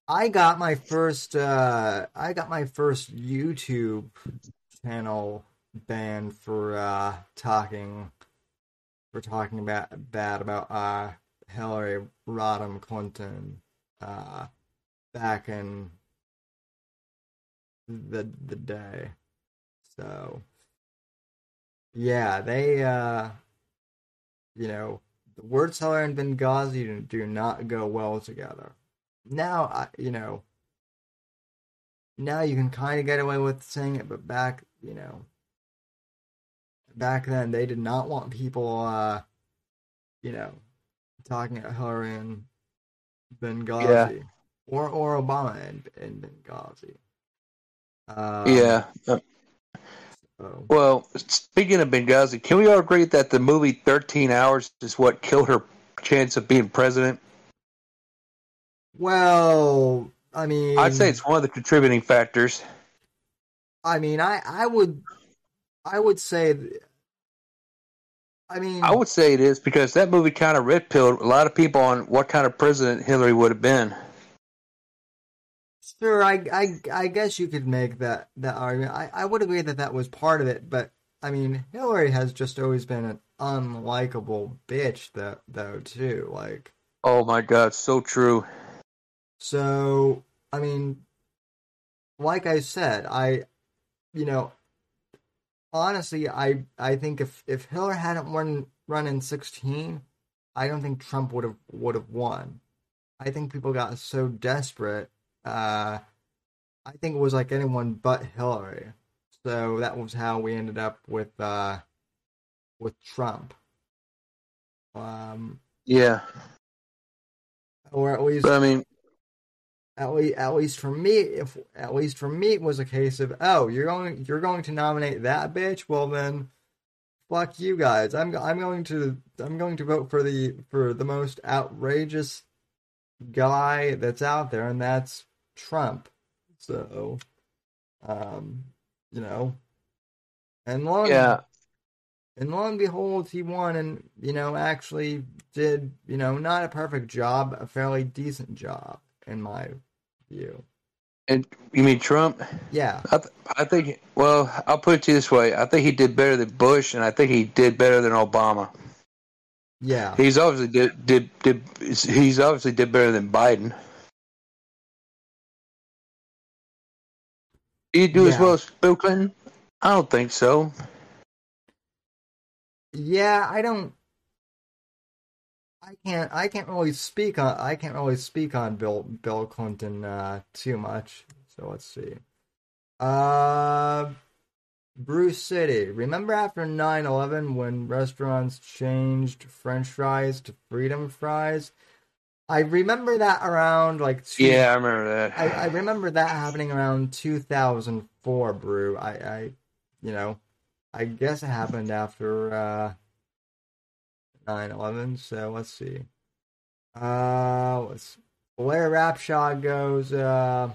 I got my first uh, I got my first YouTube channel banned for uh, talking for talking about bad about uh, Hillary Rodham Clinton uh, back in the the day. So yeah, they uh you know, the word seller and Benghazi do not go well together. Now, you know, now you can kind of get away with saying it, but back, you know, back then they did not want people uh you know, talking about Hillary and Benghazi, yeah. or or Obama and, and Benghazi. Uh, yeah. So. Well, speaking of Benghazi, can we all agree that the movie thirteen hours is what killed her chance of being president? Well, I mean... I'd say it's one of the contributing factors. I mean, I, I would... I would say... I mean... I would say it is, because that movie kind of red-pilled a lot of people on what kind of president Hillary would have been. Sure, I, I, I guess you could make that, that argument. I, I would agree that that was part of it, but, I mean, Hillary has just always been an unlikable bitch, that though, too. Like, oh my God, so true. So, I mean, like I said, I, you know, honestly, I, I think if, if Hillary hadn't won, run in sixteen, I don't think Trump would have would have won. I think people got so desperate. Uh, I think it was like anyone but Hillary. So that was how we ended up with uh, with Trump. Um, yeah. Or at least, but I mean, at least at least for me, if at least for me, it was a case of, oh, you're going you're going to nominate that bitch. Well then, fuck you guys. I'm I'm going to I'm going to vote for the for the most outrageous guy that's out there, and that's Trump. So, um, you know, and long yeah. And lo and behold, he won, and, you know, actually did, you know, not a perfect job, a fairly decent job, in my view. And you mean Trump? Yeah. I, th- I think, well, I'll put it to you this way. I think he did better than Bush, and I think he did better than Obama. Yeah. He's obviously did, did, did he's obviously did better than Biden. Did he do yeah. as well as Bill Clinton? I don't think so. Yeah, I don't. I can't. I can't really speak on. I can't really speak on Bill Bill Clinton uh, too much. So let's see. Uh, Bruce City. Remember after nine eleven when restaurants changed French fries to freedom fries? I remember that around like. Two, yeah, I remember that. I, I remember that happening around two thousand four. Brew. I. I you know. I guess it happened after uh, nine eleven, so let's see. Uh, let's, Blair Rapshaw goes, uh,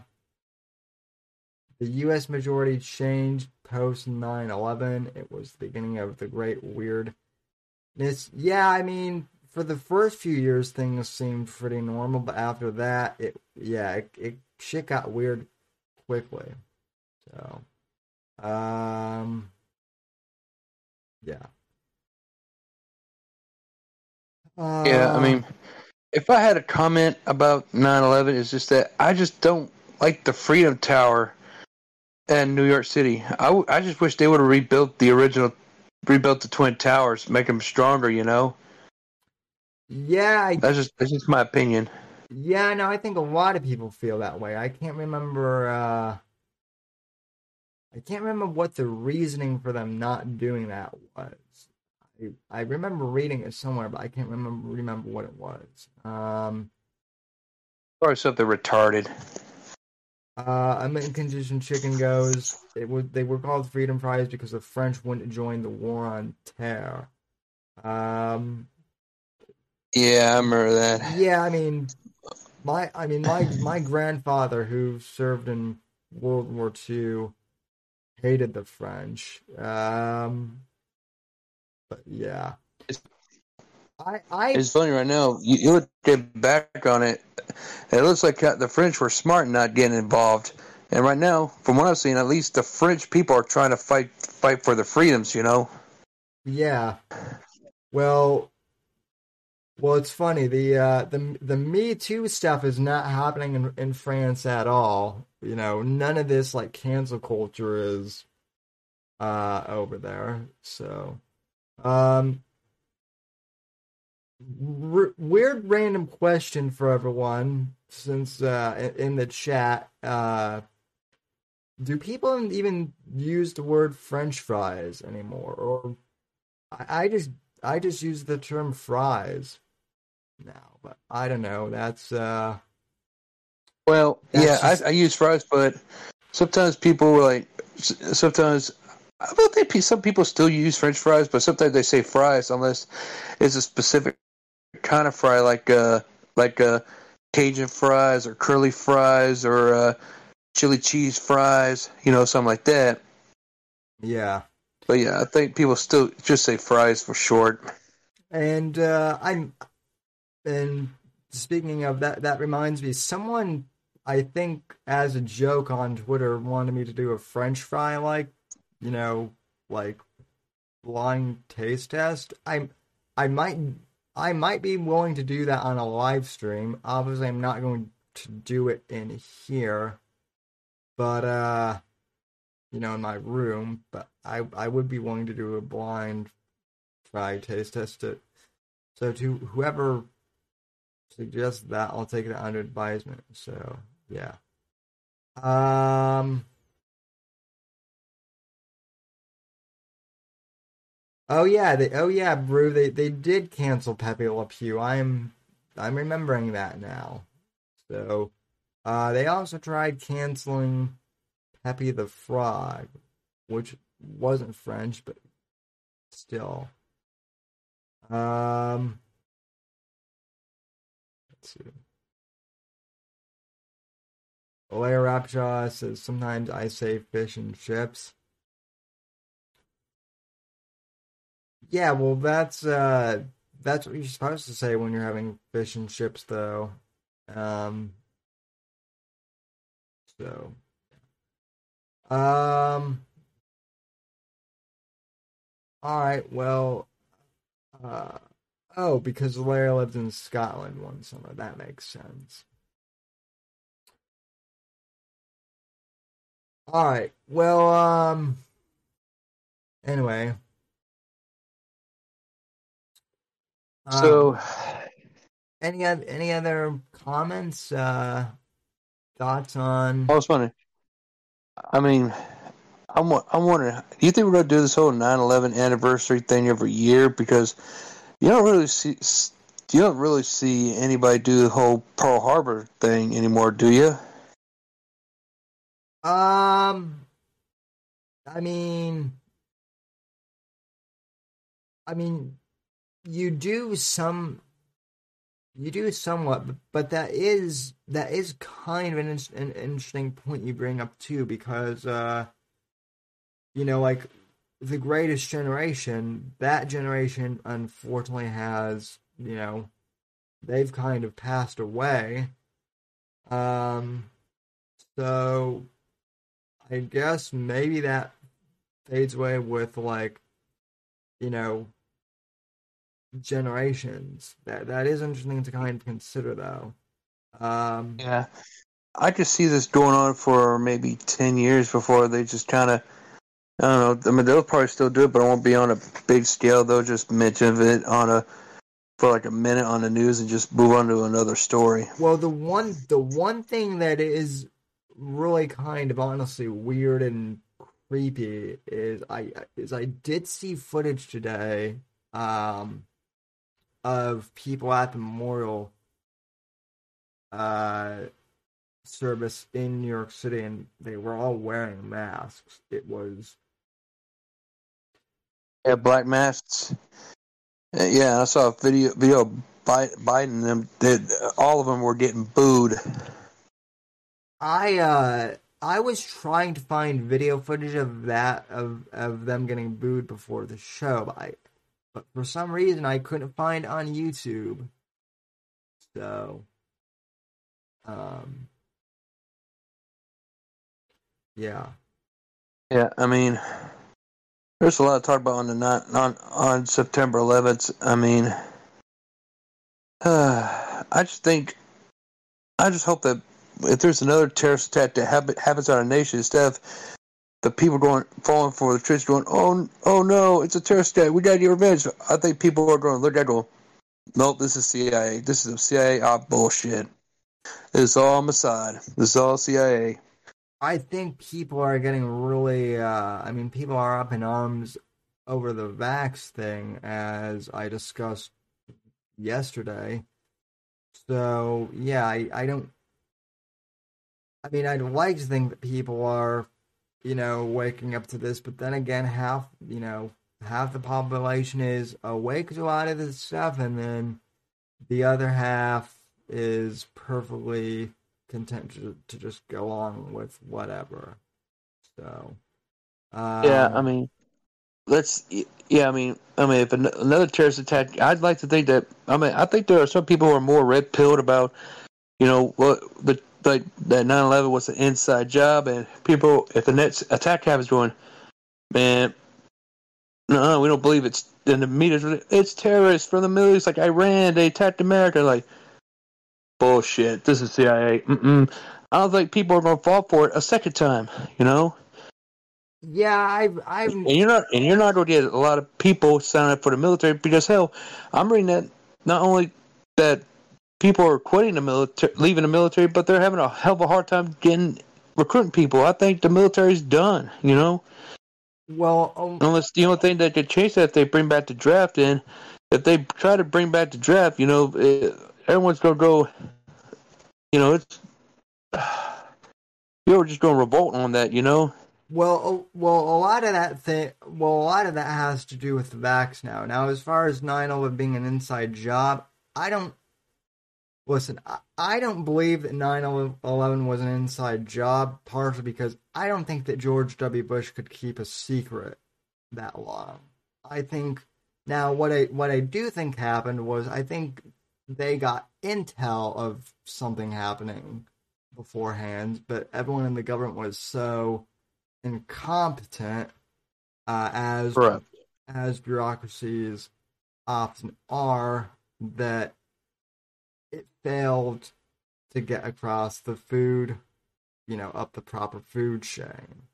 the U S majority changed post nine eleven. It was the beginning of the great weirdness. Yeah, I mean, for the first few years, things seemed pretty normal, but after that, it yeah, it, it shit got weird quickly. So, um... Yeah. Uh, yeah, I mean, if I had a comment about nine eleven, it's just that I just don't like the Freedom Tower in New York City. I, w- I just wish they would have rebuilt the original, rebuilt the Twin Towers, make them stronger, you know? Yeah. I, that's, just, that's just my opinion. Yeah, no, I think a lot of people feel that way. I can't remember... Uh... I can't remember what the reasoning for them not doing that was. I, I remember reading it somewhere, but I can't remember remember what it was. Um, or something retarded. Uh, a mint-conditioned chicken goes. It was they were called Freedom Fries because the French wouldn't join the war on terror. Um, yeah, I remember that. Yeah, I mean, my I mean my my grandfather, who served in World War Two, hated the French, um, but yeah, it's, I, I. It's funny right now. You, you look back on it, it looks like the French were smart in not getting involved. And right now, from what I've seen, at least the French people are trying to fight fight for their freedoms. You know. Yeah. Well, well, it's funny. The uh, the the Me Too stuff is not happening in, in France at all. You know, none of this, like, cancel culture is uh, over there. So, um, r- weird random question for everyone, since uh, in the chat, uh, do people even use the word French fries anymore? Or I, I just I just use the term fries now, but I don't know. That's... Uh, Well, That's yeah, just... I, I use fries, but sometimes people were like, sometimes, I don't think some people still use French fries, but sometimes they say fries unless it's a specific kind of fry, like uh, like uh, Cajun fries or curly fries or uh, chili cheese fries, you know, something like that. Yeah. But yeah, I think people still just say fries for short. And uh, I'm, and speaking of that, that reminds me, someone... I think, as a joke on Twitter, wanted me to do a French fry, like, you know, like blind taste test. I'm, I might, I might be willing to do that on a live stream. Obviously, I'm not going to do it in here, but uh, you know, in my room. But I, I would be willing to do a blind try taste test it. So to whoever suggests that, I'll take it under advisement. So yeah. Um. Oh yeah, they, oh yeah, Brew. They they did cancel Pepe Le Pew. I'm I'm remembering that now. So, uh, they also tried canceling Pepe the Frog, which wasn't French, but still. Um, let's see. Leia Rapshaw says, sometimes I say fish and chips. Yeah, well, that's uh, that's what you're supposed to say when you're having fish and chips, though. Um, so, um, all right. Well, uh, oh, because Lara lived in Scotland one summer. That makes sense. All right. Well, um, anyway. So, um, any other any other comments, uh, thoughts on? I was wondering. I mean, I'm I'm wondering. Do you think we're going to do this whole nine eleven anniversary thing every year? Because you don't really see you don't really see anybody do the whole Pearl Harbor thing anymore, do you? Um, I mean, I mean. You do some, you do somewhat, but that is that is kind of an, an interesting point you bring up too, because uh, you know, like the Greatest Generation, that generation unfortunately has, you know, they've kind of passed away. Um, so I guess maybe that fades away with, like, you know, generations. That that is interesting to kind of consider, though. Um, yeah, I could see this going on for maybe ten years before they just kind of, I don't know. I mean, they'll probably still do it, but it won't be on a big scale. They'll just mention it on a for like a minute on the news and just move on to another story. Well, the one the one thing that is really kind of honestly weird and creepy is I is I did see footage today. Um. Of people at the memorial uh, service in New York City, and they were all wearing masks. It was... Yeah, black masks. Yeah, I saw a video, video of Biden, them, that all of them were getting booed. I uh, I was trying to find video footage of that, of, of them getting booed before the show, but I... But for some reason, I couldn't find on YouTube. So, um, yeah, yeah. I mean, there's a lot of talk about on the not on on September eleventh. I mean, uh, I just think, I just hope that if there's another terrorist attack that happen, happens on our nation, instead of the people going falling for the church going, oh, oh no, it's a terrorist attack. We got to get revenge. I think people are going to look at it going, nope, this is C I A. This is a C I A op bullshit. This is all Mossad. This is all C I A. I think people are getting really, uh, I mean, people are up in arms over the vax thing, as I discussed yesterday. So, yeah, I, I don't, I mean, I'd like to think that people are, you know, waking up to this, but then again, half, you know, half the population is awake to a lot of this stuff, and then the other half is perfectly content to, to just go on with whatever. So, um, yeah, I mean, let's, yeah, I mean, I mean, if another terrorist attack, I'd like to think that, I mean, I think there are some people who are more red-pilled about, you know, what the like that nine eleven was an inside job, and people, if the next attack happens, going, man, no, we don't believe it's, and the media, it's terrorists from the Middle East, like Iran, they attacked America, like, bullshit, this is C I A, mm-mm. I don't think people are going to fall for it a second time, you know? Yeah, I've, I've... And you're not, and you're not going to get a lot of people signing up for the military, because, hell, I'm reading that not only that people are quitting the military, leaving the military, but they're having a hell of a hard time getting, recruiting people. I think the military's done, you know? Well, um, unless the only thing that could change that, if they bring back the draft in, if they try to bring back the draft, you know, it, everyone's gonna go, you know, it's you're just gonna revolt on that, you know. Well, well, a lot of that thing, well, a lot of that has to do with the vax now. Now, as far as nine eleven being an inside job, I don't listen. I, I don't believe that nine eleven was an inside job, partially because I don't think that George W. Bush could keep a secret that long. I think now what I what I do think happened was I think they got intel of something happening beforehand, but everyone in the government was so incompetent uh, as Correct. as bureaucracies often are that it failed to get across the food, you know, up the proper food chain.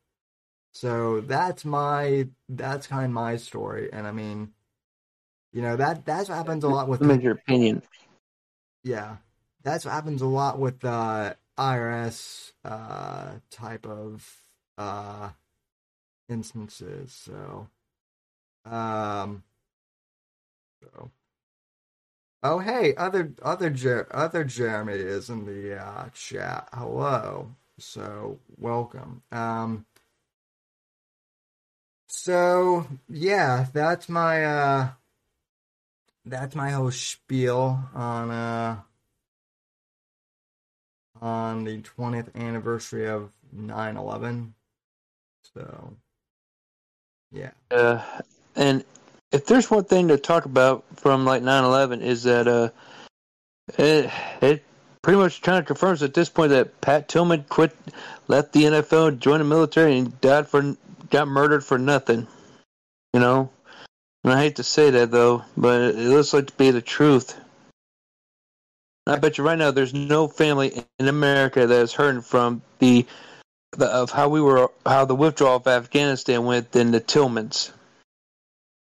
So that's my that's kind of my story, and I mean, you know, that that's what happens a lot with. That's your opinion. Yeah, that's what happens a lot with uh, I R S uh, type of uh, instances. So, um, so. Oh hey, other other Jer- other Jeremy is in the uh, chat. Hello, so welcome. Um, so yeah, that's my uh, that's my whole spiel on uh, on the twentieth anniversary of nine eleven. So yeah, uh, and. If there's one thing to talk about from like nine eleven is that uh, it it pretty much kind of confirms at this point that Pat Tillman quit, left the N F L, joined the military, and died for got murdered for nothing. You know, and I hate to say that though, but it looks like to be the truth. I bet you right now there's no family in America that is hurting from the, the of how we were how the withdrawal of Afghanistan went than the Tillmans.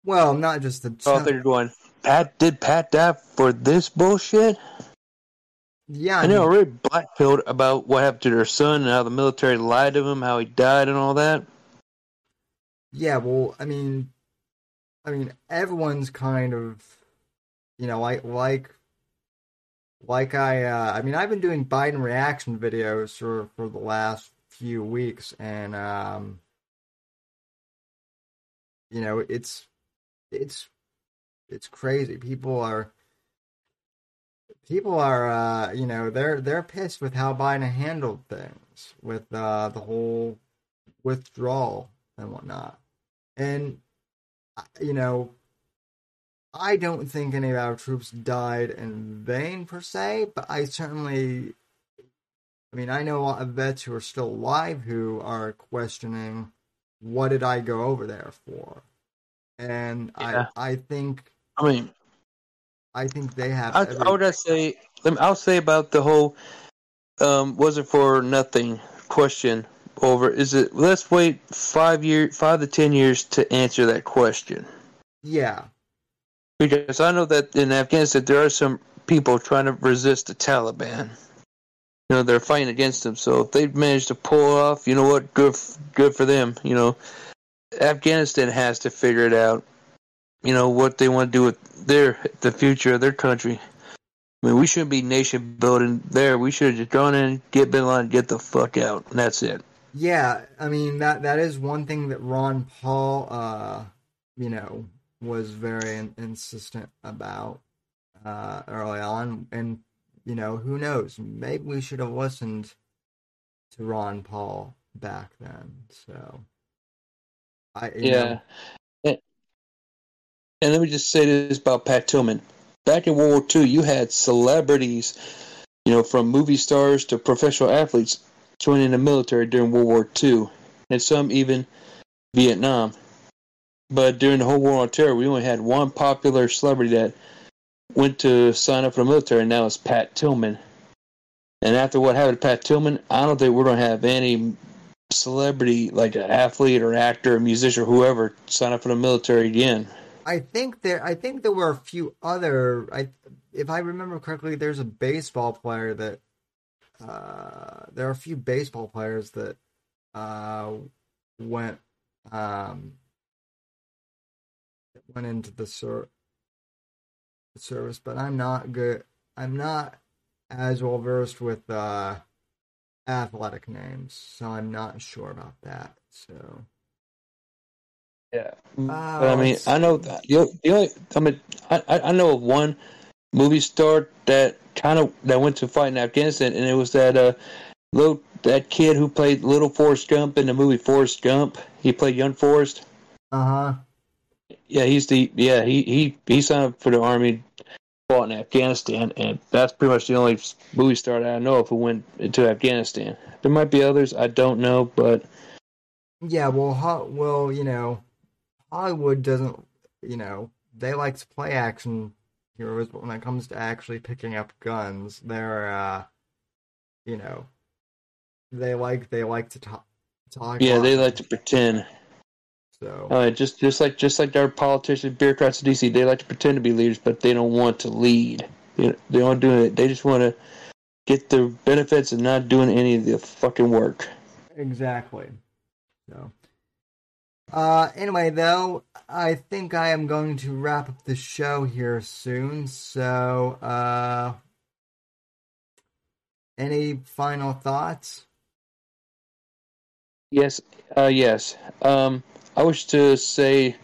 Well, not just the. Oh, they're going. Pat did Pat die for this bullshit? Yeah, I and mean, they were really blackpilled about what happened to their son and how the military lied to him, how he died, and all that. Yeah, well, I mean, I mean, everyone's kind of, you know, like like like I. Uh, I mean, I've been doing Biden reaction videos for for the last few weeks, and um, you know, it's. It's it's crazy. People are people are uh, you know, they're they're pissed with how Biden handled things with uh, the whole withdrawal and whatnot. And you know, I don't think any of our troops died in vain per se, but I certainly, I mean, I know a lot of vets who are still alive who are questioning, what did I go over there for? And yeah. I, I think, I mean, I think they have. I, every... I would say, I'll say about the whole, um, was it for nothing question over? Is it? Let's wait five year, five to ten years to answer that question. Yeah, because I know that in Afghanistan there are some people trying to resist the Taliban. You know, they're fighting against them. So if they've managed to pull off, you know what? Good, good for them. You know. Afghanistan has to figure it out, you know, what they want to do with their the future of their country. I mean, we shouldn't be nation building there. We should have just gone in, get Bin Laden, get the fuck out, and that's it. Yeah, I mean, that that is one thing that Ron Paul, uh, you know, was very in- insistent about uh, early on, and, you know, who knows? Maybe we should have listened to Ron Paul back then, so... I, yeah, and, and let me just say this about Pat Tillman. Back in World War Two, you had celebrities, you know, from movie stars to professional athletes joining the military during World War Two, and some even Vietnam. But during the whole War on Terror, we only had one popular celebrity that went to sign up for the military, and that was Pat Tillman. And after what happened to Pat Tillman, I don't think we're going to have any celebrity, like an athlete or an actor, a musician, or whoever, sign up for the military again. I think there. I think there were a few other. I, if I remember correctly, there's a baseball player that. Uh, there are a few baseball players that uh, went um, went into the ser- service, but I'm not good. I'm not as well versed with uh, athletic names, so I'm not sure about that. So. Yeah, uh, but I mean, I know that you know, the only. I mean, I I know of one movie star that kind of that went to fight in Afghanistan, and it was that uh, little that kid who played Little Forrest Gump in the movie Forrest Gump. He played young Forrest. Uh huh. Yeah, he's the yeah he he he signed up for the army, fought in Afghanistan, and that's pretty much the only movie star that I know of who went into Afghanistan. There might be others, I don't know, but yeah, well, how, well, you know. Hollywood doesn't, you know, they like to play action heroes, but when it comes to actually picking up guns, they're, uh, you know, they like they like to talk. talk yeah, they like to pretend. So uh, just just like just like our politicians, bureaucrats in D C, they like to pretend to be leaders, but they don't want to lead. You know, they don't do it. They just want to get the benefits and not doing any of the fucking work. Exactly. So. Uh, anyway, though, I think I am going to wrap up the show here soon. So, uh, any final thoughts? Yes, uh, yes. Um, I wish to say,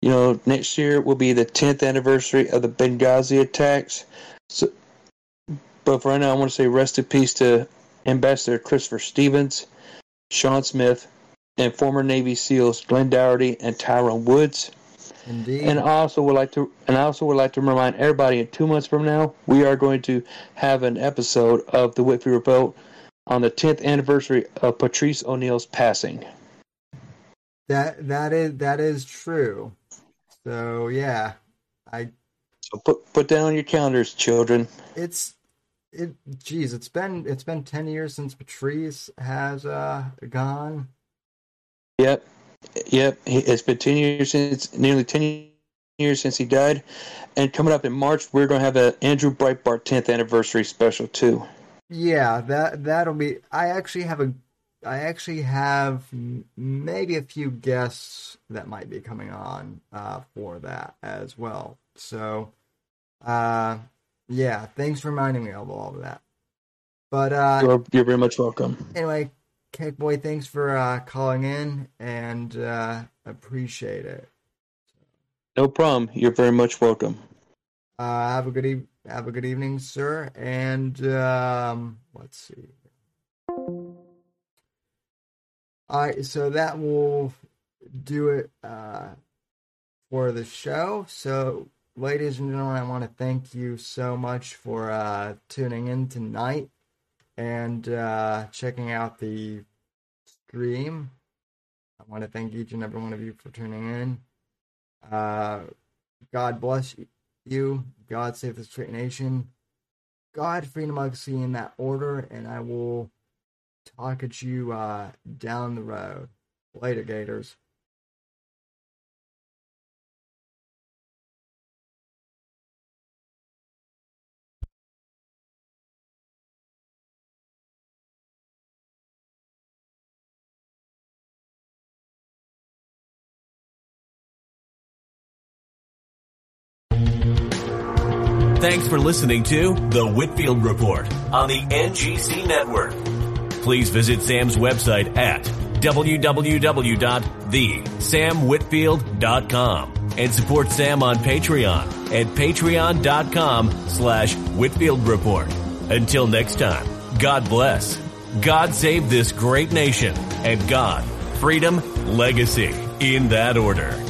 you know, next year will be the tenth anniversary of the Benghazi attacks. So, but for right now, I want to say rest in peace to Ambassador Christopher Stevens, Sean Smith, and former Navy SEALs Glenn Dougherty and Tyrone Woods. Indeed. And I also would like to, and I also would like to remind everybody: in two months from now, we are going to have an episode of the Whitfield Report on the tenth anniversary of Patrice O'Neal's passing. That that is that is true. So yeah, I. So put put that on your calendars, children. It's. It. Geez, it's been it's been ten years since Patrice has uh gone. Yep, yep. It's been ten years since, nearly ten years since he died, and coming up in March, we're going to have an Andrew Breitbart tenth anniversary special too. Yeah, that that'll be. I actually have a, I actually have maybe a few guests that might be coming on uh, for that as well. So, uh, yeah, thanks for reminding me of all of that. But uh, you're, you're very much welcome. Anyway. Cake Boy, thanks for uh, calling in, and uh, appreciate it. No problem. You're very much welcome. Uh, have a good e- have a good evening, sir. And um, let's see. All right, so that will do it uh, for the show. So, ladies and gentlemen, I want to thank you so much for uh, tuning in tonight. And uh, checking out the stream. I want to thank each and every one of you for tuning in. Uh, God bless you. God save this great nation. God, freedom, democracy, in that order. And I will talk at you uh, down the road. Later, Gators. Thanks for listening to The Whitfield Report on the N G C Network. Please visit Sam's website at w w w dot the sam whitfield dot com and support Sam on Patreon at patreon.com slash Whitfield Report. Until next time, God bless, God save this great nation, and God, freedom, legacy, in that order.